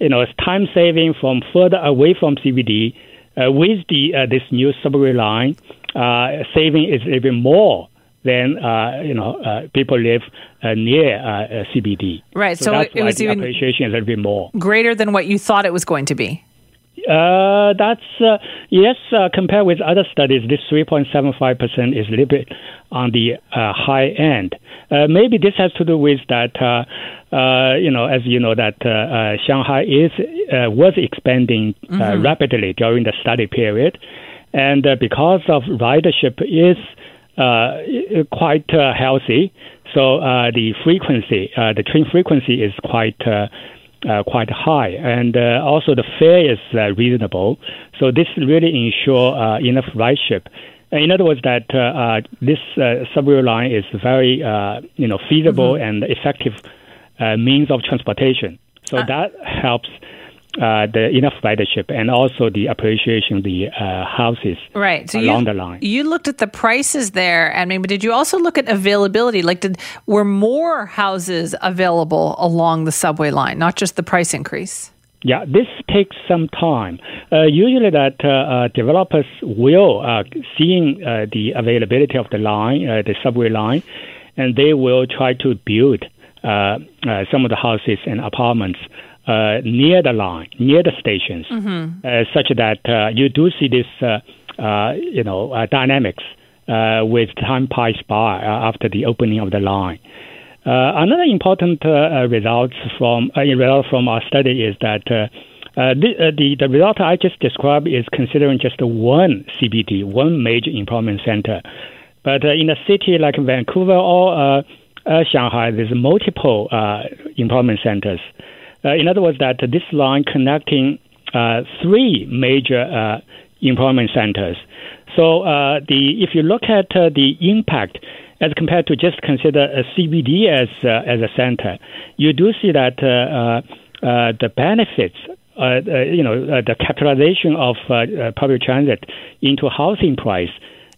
you know, it's time saving from further away from C B D uh, with the uh, this new subway line, uh, saving is even more than uh, you know uh, people live uh, near uh, C B D. Right, so, so that's it, it was even appreciation is a little bit more greater than what you thought it was going to be. Uh, that's uh, yes. Uh, compared with other studies, this three point seven five percent is a little bit on the uh, high end. Uh, maybe this has to do with that. Uh, uh, you know, as you know, that uh, uh, Shanghai is uh, was expanding uh, mm-hmm. rapidly during the study period, and uh, because of ridership is uh, quite uh, healthy, so uh, the frequency, uh, the train frequency, is quite. Uh, Uh, quite high, and uh, also the fare is uh, reasonable. So this really ensure uh, enough rideship. And in other words, that uh, uh, this uh, subway line is very uh, you know feasible mm-hmm. and effective uh, means of transportation. So uh, that helps uh, the enough ridership and also the appreciation of the uh, houses right. so along you, the line. You looked at the prices there, and maybe did you also look at availability? Like, did were more houses available along the subway line, not just the price increase? Yeah, this takes some time. Uh, usually, that uh, uh, developers will uh, seeing uh, the availability of the line, uh, the subway line, and they will try to build uh, uh, some of the houses and apartments. Uh, near the line, near the stations, mm-hmm. uh, such that uh, you do see this, uh, uh, you know, uh, dynamics uh, with time passed by uh, after the opening of the line. Uh, another important uh, result from uh, result from our study is that uh, uh, the, uh, the the result I just described is considering just one C B D, one major employment center. But uh, in a city like Vancouver or uh, uh, Shanghai, there's multiple uh, employment centers. Uh, in other words, that this line connecting uh, three major uh, employment centers. So uh, the if you look at uh, the impact, as compared to just consider a C B D as uh, as a center, you do see that uh, uh, the benefits, uh, uh, you know, uh, the capitalization of uh, uh, public transit into housing price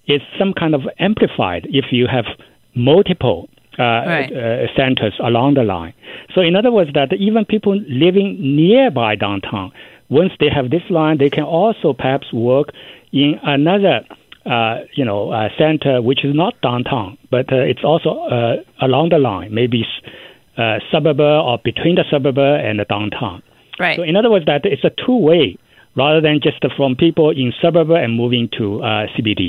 is some kind of amplified if you have multiple uh, right. uh, centers along the line. So in other words, that even people living nearby downtown, once they have this line, they can also perhaps work in another Uh, you know, uh, center which is not downtown, but uh, it's also uh, along the line, maybe uh, suburb or between the suburb and the downtown. Right. So in other words, that it's a two-way rather than just from people in suburb and moving to uh, C B D.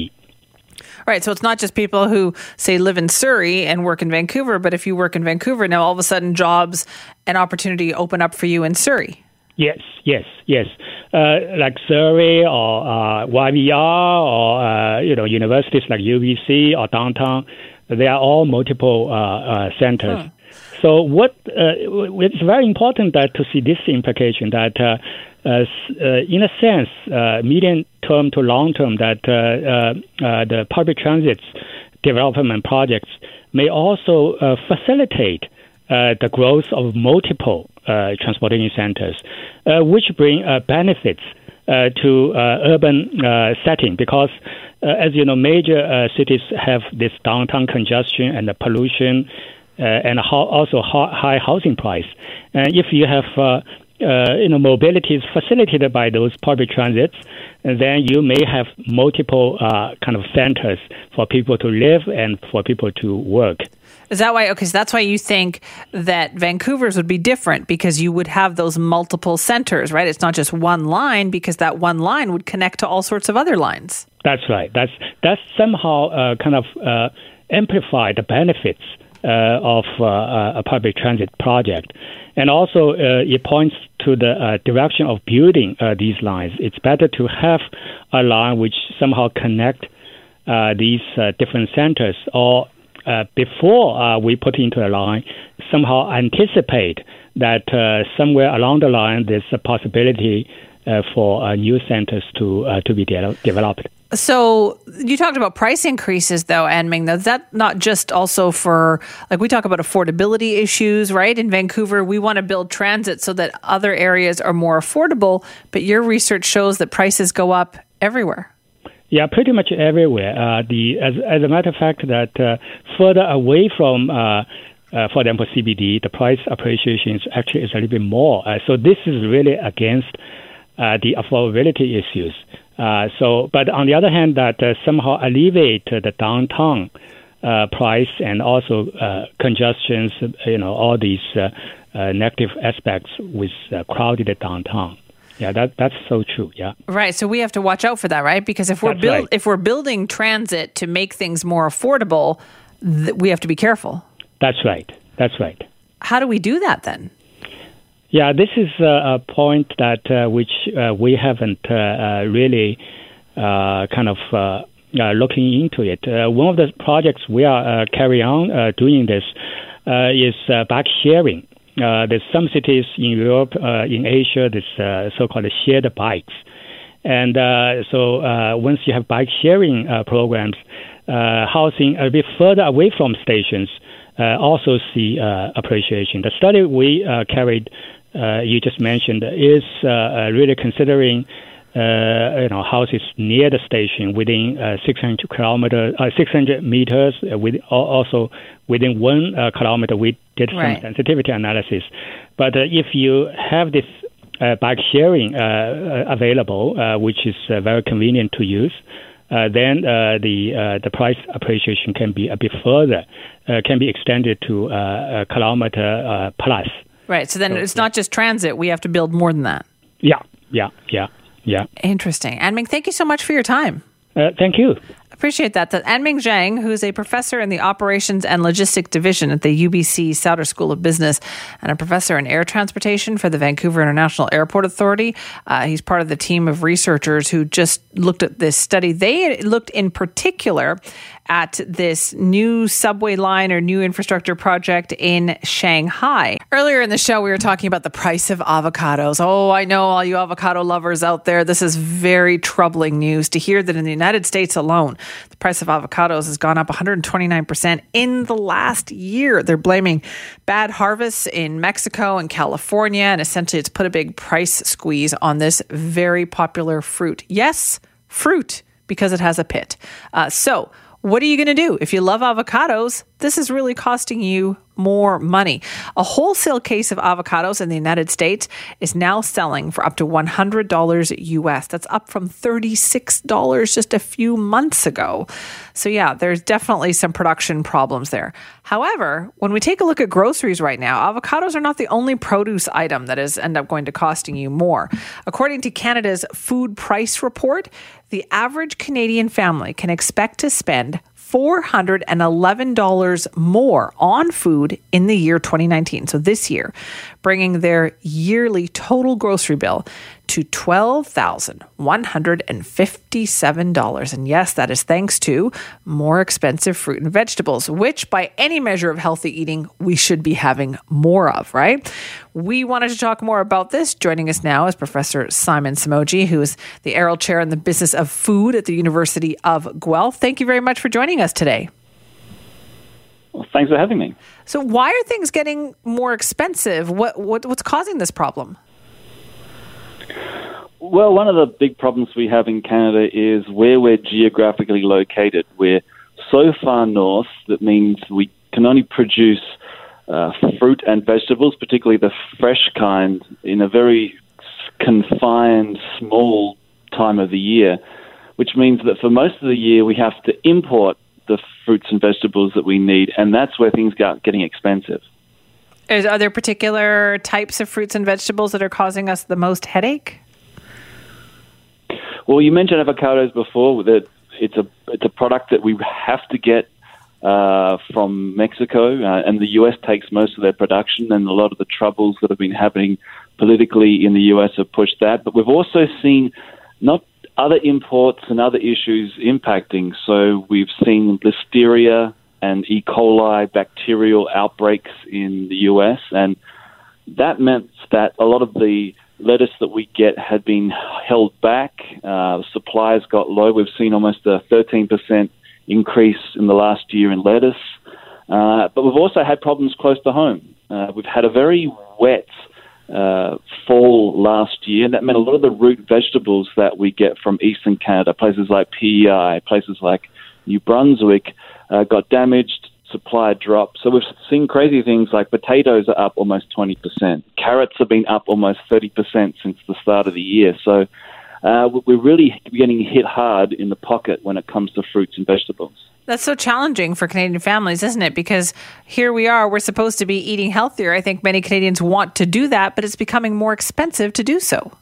Right, so it's not just people who, say, live in Surrey and work in Vancouver, but if you work in Vancouver, now all of a sudden jobs and opportunity open up for you in Surrey. Yes, yes, yes. Uh, like Surrey or uh, Y V R or uh, you know universities like U B C or downtown, they are all multiple uh, uh, centers. Huh. So what uh, it's very important that to see this implication that uh, uh, in a sense, uh, medium term to long term, that uh, uh, the public transit development projects may also uh, facilitate Uh, the growth of multiple uh, transportation centers, uh, which bring uh, benefits uh, to uh, urban uh, setting because, uh, as you know, major uh, cities have this downtown congestion and the pollution uh, and ho- also ho- high housing price. And if you have uh, uh, you know mobilities facilitated by those public transits, then you may have multiple uh, kind of centers for people to live and for people to work. Is that why? Okay, so that's why you think that Vancouver's would be different because you would have those multiple centers, right? It's not just one line because that one line would connect to all sorts of other lines. That's right. That's that's somehow uh, kind of uh, amplify the benefits uh, of uh, a public transit project, and also uh, it points to the uh, direction of building uh, these lines. It's better to have a line which somehow connect uh, these uh, different centers or. Uh, before uh, we put into a line, somehow anticipate that uh, somewhere along the line there's a possibility uh, for uh, new centers to uh, to be de- developed. So you talked about price increases, though, Anming. Though, is that not just also for, like we talk about affordability issues, right? In Vancouver, we want to build transit so that other areas are more affordable, but your research shows that prices go up everywhere. Yeah, pretty much everywhere. Uh, the as as a matter of fact, that uh, further away from, uh, uh, for example, C B D, the price appreciation is actually is a little bit more. Uh, so this is really against uh, the affordability issues. Uh, so, but on the other hand, that uh, somehow alleviate the downtown uh, price and also uh, congestions. You know, all these uh, uh, negative aspects with uh, crowded downtown. Yeah, that that's so true. Yeah, right. So we have to watch out for that, right? Because if we're build right. if we're building transit to make things more affordable, th- we have to be careful. That's right. That's right. How do we do that then? Yeah, this is uh, a point that uh, which uh, we haven't uh, uh, really uh, kind of uh, uh, looking into it. Uh, one of the projects we are uh, carrying on uh, doing this uh, is uh, bike sharing. Uh, there's some cities in Europe, uh, in Asia, there's uh, so-called shared bikes. And uh, so uh, once you have bike sharing uh, programs, uh, housing a bit further away from stations uh, also see uh, appreciation. The study we uh, carried, uh, you just mentioned, is uh, really considering uh, you know, houses near the station within uh, six hundred kilometers, uh, six hundred meters, uh, with, also within one uh, kilometer. We did right. some sensitivity analysis. But uh, if you have this uh, bike sharing uh, uh, available, uh, which is uh, very convenient to use, uh, then uh, the uh, the price appreciation can be a bit further, uh, can be extended to uh, a kilometer uh, plus. Right. So then so, it's not just transit. We have to build more than that. Yeah, yeah, yeah. Yeah. Interesting. Anming, thank you so much for your time. Uh, thank you. Appreciate that. That's Anming Zhang, who's a professor in the Operations and Logistics Division at the U B C Sauder School of Business and a professor in air transportation for the Vancouver International Airport Authority. Uh, he's part of the team of researchers who just looked at this study. They looked in particular at this new subway line or new infrastructure project in Shanghai. Earlier in the show, we were talking about the price of avocados. Oh, I know all you avocado lovers out there. This is very troubling news to hear that in the United States alone, the price of avocados has gone up one hundred twenty-nine percent in the last year. They're blaming bad harvests in Mexico and California, and essentially it's put a big price squeeze on this very popular fruit. Yes, fruit, because it has a pit. Uh, so, what are you going to do? If you love avocados, this is really costing you more money. A wholesale case of avocados in the United States is now selling for up to one hundred dollars U S. That's up from thirty-six dollars just a few months ago. So yeah, there's definitely some production problems there. However, when we take a look at groceries right now, avocados are not the only produce item that is end up going to costing you more. According to Canada's Food Price Report, the average Canadian family can expect to spend four hundred eleven dollars more on food in the year twenty nineteen, so this year, bringing their yearly total grocery bill to twelve thousand one hundred fifty-seven dollars. And yes, that is thanks to more expensive fruit and vegetables, which by any measure of healthy eating, we should be having more of, right? We wanted to talk more about this. Joining us now is Professor Simon Samogi, who is the Errol Chair in the Business of Food at the University of Guelph. Thank you very much for joining us today. Well, thanks for having me. So why are things getting more expensive? What, what what's causing this problem? Well, one of the big problems we have in Canada is where we're geographically located. We're so far north that means we can only produce uh, fruit and vegetables, particularly the fresh kind, in a very confined, small time of the year, which means that for most of the year we have to import the fruits and vegetables that we need, and that's where things get getting expensive. Are there particular types of fruits and vegetables that are causing us the most headache? Well, you mentioned avocados before. That it's a it's a product that we have to get uh, from Mexico, uh, and the U S takes most of their production. And a lot of the troubles that have been happening politically in the U S have pushed that. But we've also seen not other imports and other issues impacting. So we've seen listeria and E. coli bacterial outbreaks in the U S, and that meant that a lot of the lettuce that we get had been held back. Uh, supplies got low. We've seen almost a thirteen percent increase in the last year in lettuce. Uh, but we've also had problems close to home. Uh, we've had a very wet uh, fall last year, and that meant a lot of the root vegetables that we get from eastern Canada, places like P E I, places like New Brunswick, uh, got damaged. Supply dropped. So we've seen crazy things like potatoes are up almost twenty percent. Carrots have been up almost thirty percent since the start of the year. So uh, we're really getting hit hard in the pocket when it comes to fruits and vegetables. That's so challenging for Canadian families, isn't it? Because here we are, we're supposed to be eating healthier. I think many Canadians want to do that, but it's becoming more expensive to do so.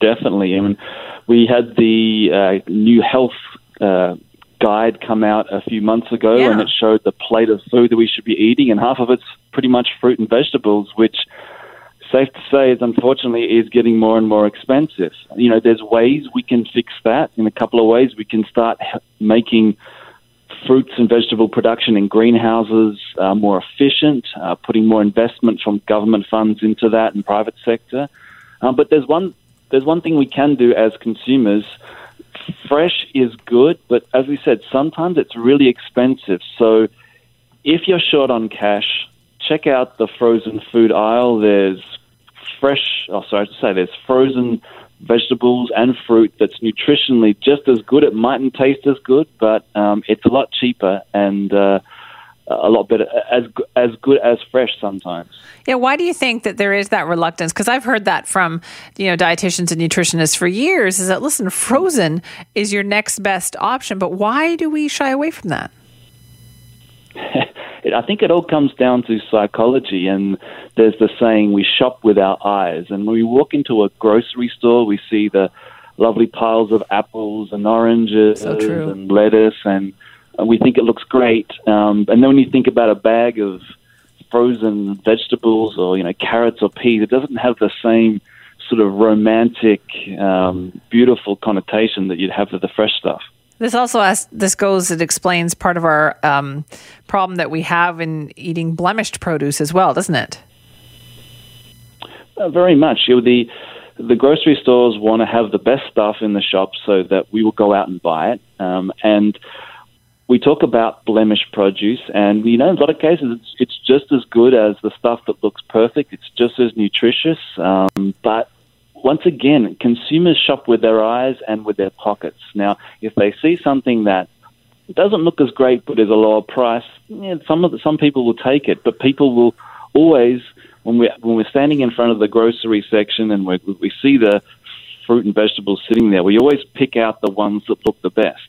Definitely. I mean, we had the uh, new health uh guide come out a few months ago, yeah. and it showed the plate of food that we should be eating, and half of it's pretty much fruit and vegetables, which, safe to say, is unfortunately is getting more and more expensive. You know, there's ways we can fix that. In a couple of ways, we can start making fruits and vegetable production in greenhouses uh, more efficient, uh, putting more investment from government funds into that and private sector. Um, but there's one there's one thing we can do as consumers. Fresh is good, but as we said, sometimes it's really expensive. So if you're short on cash, check out the frozen food aisle. There's fresh, oh, sorry to say, there's frozen vegetables and fruit that's nutritionally just as good. It mightn't taste as good, but um, it's a lot cheaper and uh, a lot better, as as good as fresh sometimes. Yeah, why do you think that there is that reluctance? Because I've heard that from, you know, dietitians and nutritionists for years, is that, listen, frozen is your next best option, but why do we shy away from that? I think it all comes down to psychology, and there's the saying, we shop with our eyes, and when we walk into a grocery store, we see the lovely piles of apples and oranges so and lettuce, and we think it looks great. Um, and then when you think about a bag of frozen vegetables or, you know, carrots or peas, it doesn't have the same sort of romantic, um, beautiful connotation that you'd have with the fresh stuff. This also asks, this goes, it explains part of our um, problem that we have in eating blemished produce as well, doesn't it? Uh, very much. You know, the the grocery stores want to have the best stuff in the shop so that we will go out and buy it. Um, and we talk about blemished produce, and, you know, in a lot of cases, it's, it's just as good as the stuff that looks perfect. It's just as nutritious. Um, but once again, consumers shop with their eyes and with their pockets. Now, if they see something that doesn't look as great but is a lower price, yeah, some of the, some people will take it. But people will always, when we're, when we're standing in front of the grocery section and we we see the fruit and vegetables sitting there, we always pick out the ones that look the best.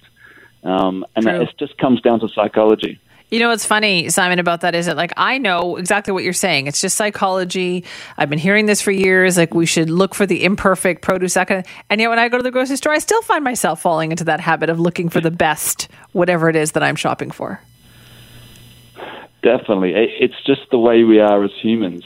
Um, and that, it just comes down to psychology. You know what's funny, Simon, about that is that, like, I know exactly what you're saying. It's just psychology. I've been hearing this for years. Like, we should look for the imperfect produce. That kind of, and yet when I go to the grocery store, I still find myself falling into that habit of looking for the best, whatever it is that I'm shopping for. Definitely. It's just the way we are as humans.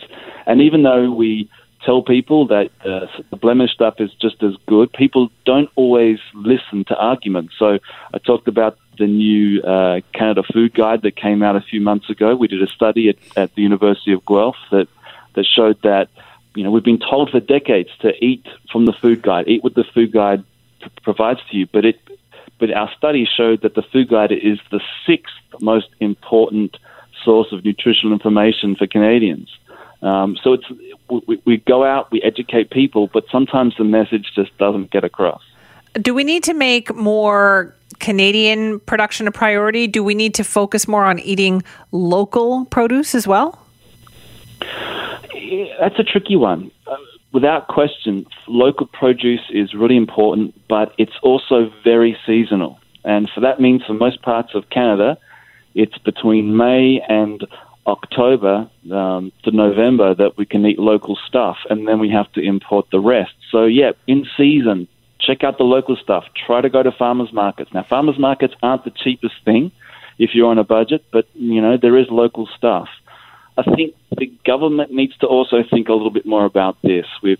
And even though we tell people that uh, the blemished stuff is just as good, people don't always listen to arguments. So I talked about the new uh, Canada Food Guide that came out a few months ago. We did a study at, at the University of Guelph that, that showed that, you know, we've been told for decades to eat from the food guide, eat what the food guide p- provides to you. But it, but our study showed that the food guide is the sixth most important source of nutritional information for Canadians. Um, so it's we, we go out, we educate people, but sometimes the message just doesn't get across. Do we need to make more Canadian production a priority? Do we need to focus more on eating local produce as well? Yeah, that's a tricky one. Uh, without question, local produce is really important, but it's also very seasonal. And so that means for most parts of Canada, it's between May and October um, to November that we can eat local stuff, and then we have to import the rest. So, yeah, in season, check out the local stuff. Try to go to farmers markets. Now, farmers markets aren't the cheapest thing if you're on a budget, but, you know, there is local stuff. I think the government needs to also think a little bit more about this. We've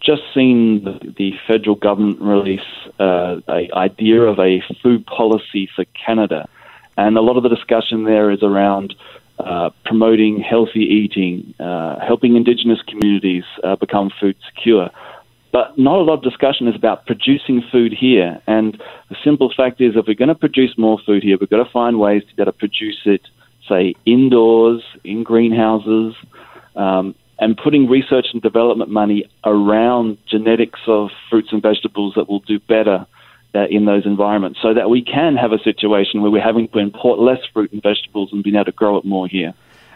just seen the, the federal government release uh, an idea of a food policy for Canada, and a lot of the discussion there is around Uh, promoting healthy eating, uh, helping Indigenous communities uh, become food secure. But not a lot of discussion is about producing food here. And the simple fact is, if we're going to produce more food here, we've got to find ways to be able to produce it, say, indoors, in greenhouses, um, and putting research and development money around genetics of fruits and vegetables that will do better in those environments, so that we can have a situation where we're having to import less fruit and vegetables and being able to grow it more here.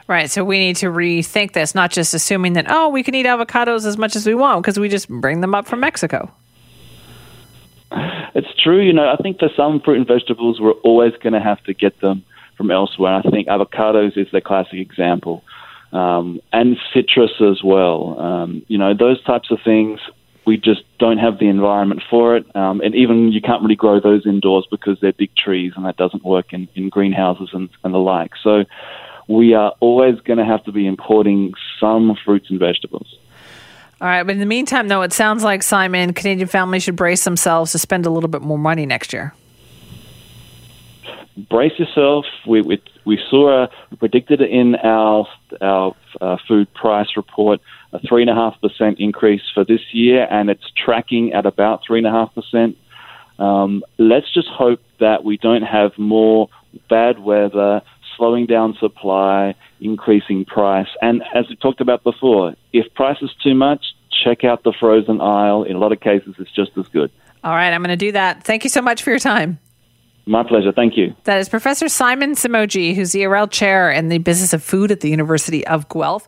Right, so we need to rethink this, not just assuming that, oh, we can eat avocados as much as we want because we just bring them up from Mexico. It's true, you know, I think for some fruit and vegetables, we're always going to have to get them from elsewhere. I think avocados is the classic example, um, and citrus as well. Um, you know, those types of things, we just don't have the environment for it. Um, and even you can't really grow those indoors because they're big trees, and that doesn't work in, in greenhouses and, and the like. So we are always going to have to be importing some fruits and vegetables. All right. But in the meantime, though, it sounds like, Simon, Canadian families should brace themselves to spend a little bit more money next year. Brace yourself. We we, we saw, a, we predicted in our, our uh, food price report, a three point five percent increase for this year, and it's tracking at about three point five percent. Um, let's just hope that we don't have more bad weather, slowing down supply, increasing price. And as we talked about before, if price is too much, check out the frozen aisle. In a lot of cases, it's just as good. All right, I'm going to do that. Thank you so much for your time. My pleasure. Thank you. That is Professor Simon Simoji, who's the E R L Chair in the Business of Food at the University of Guelph.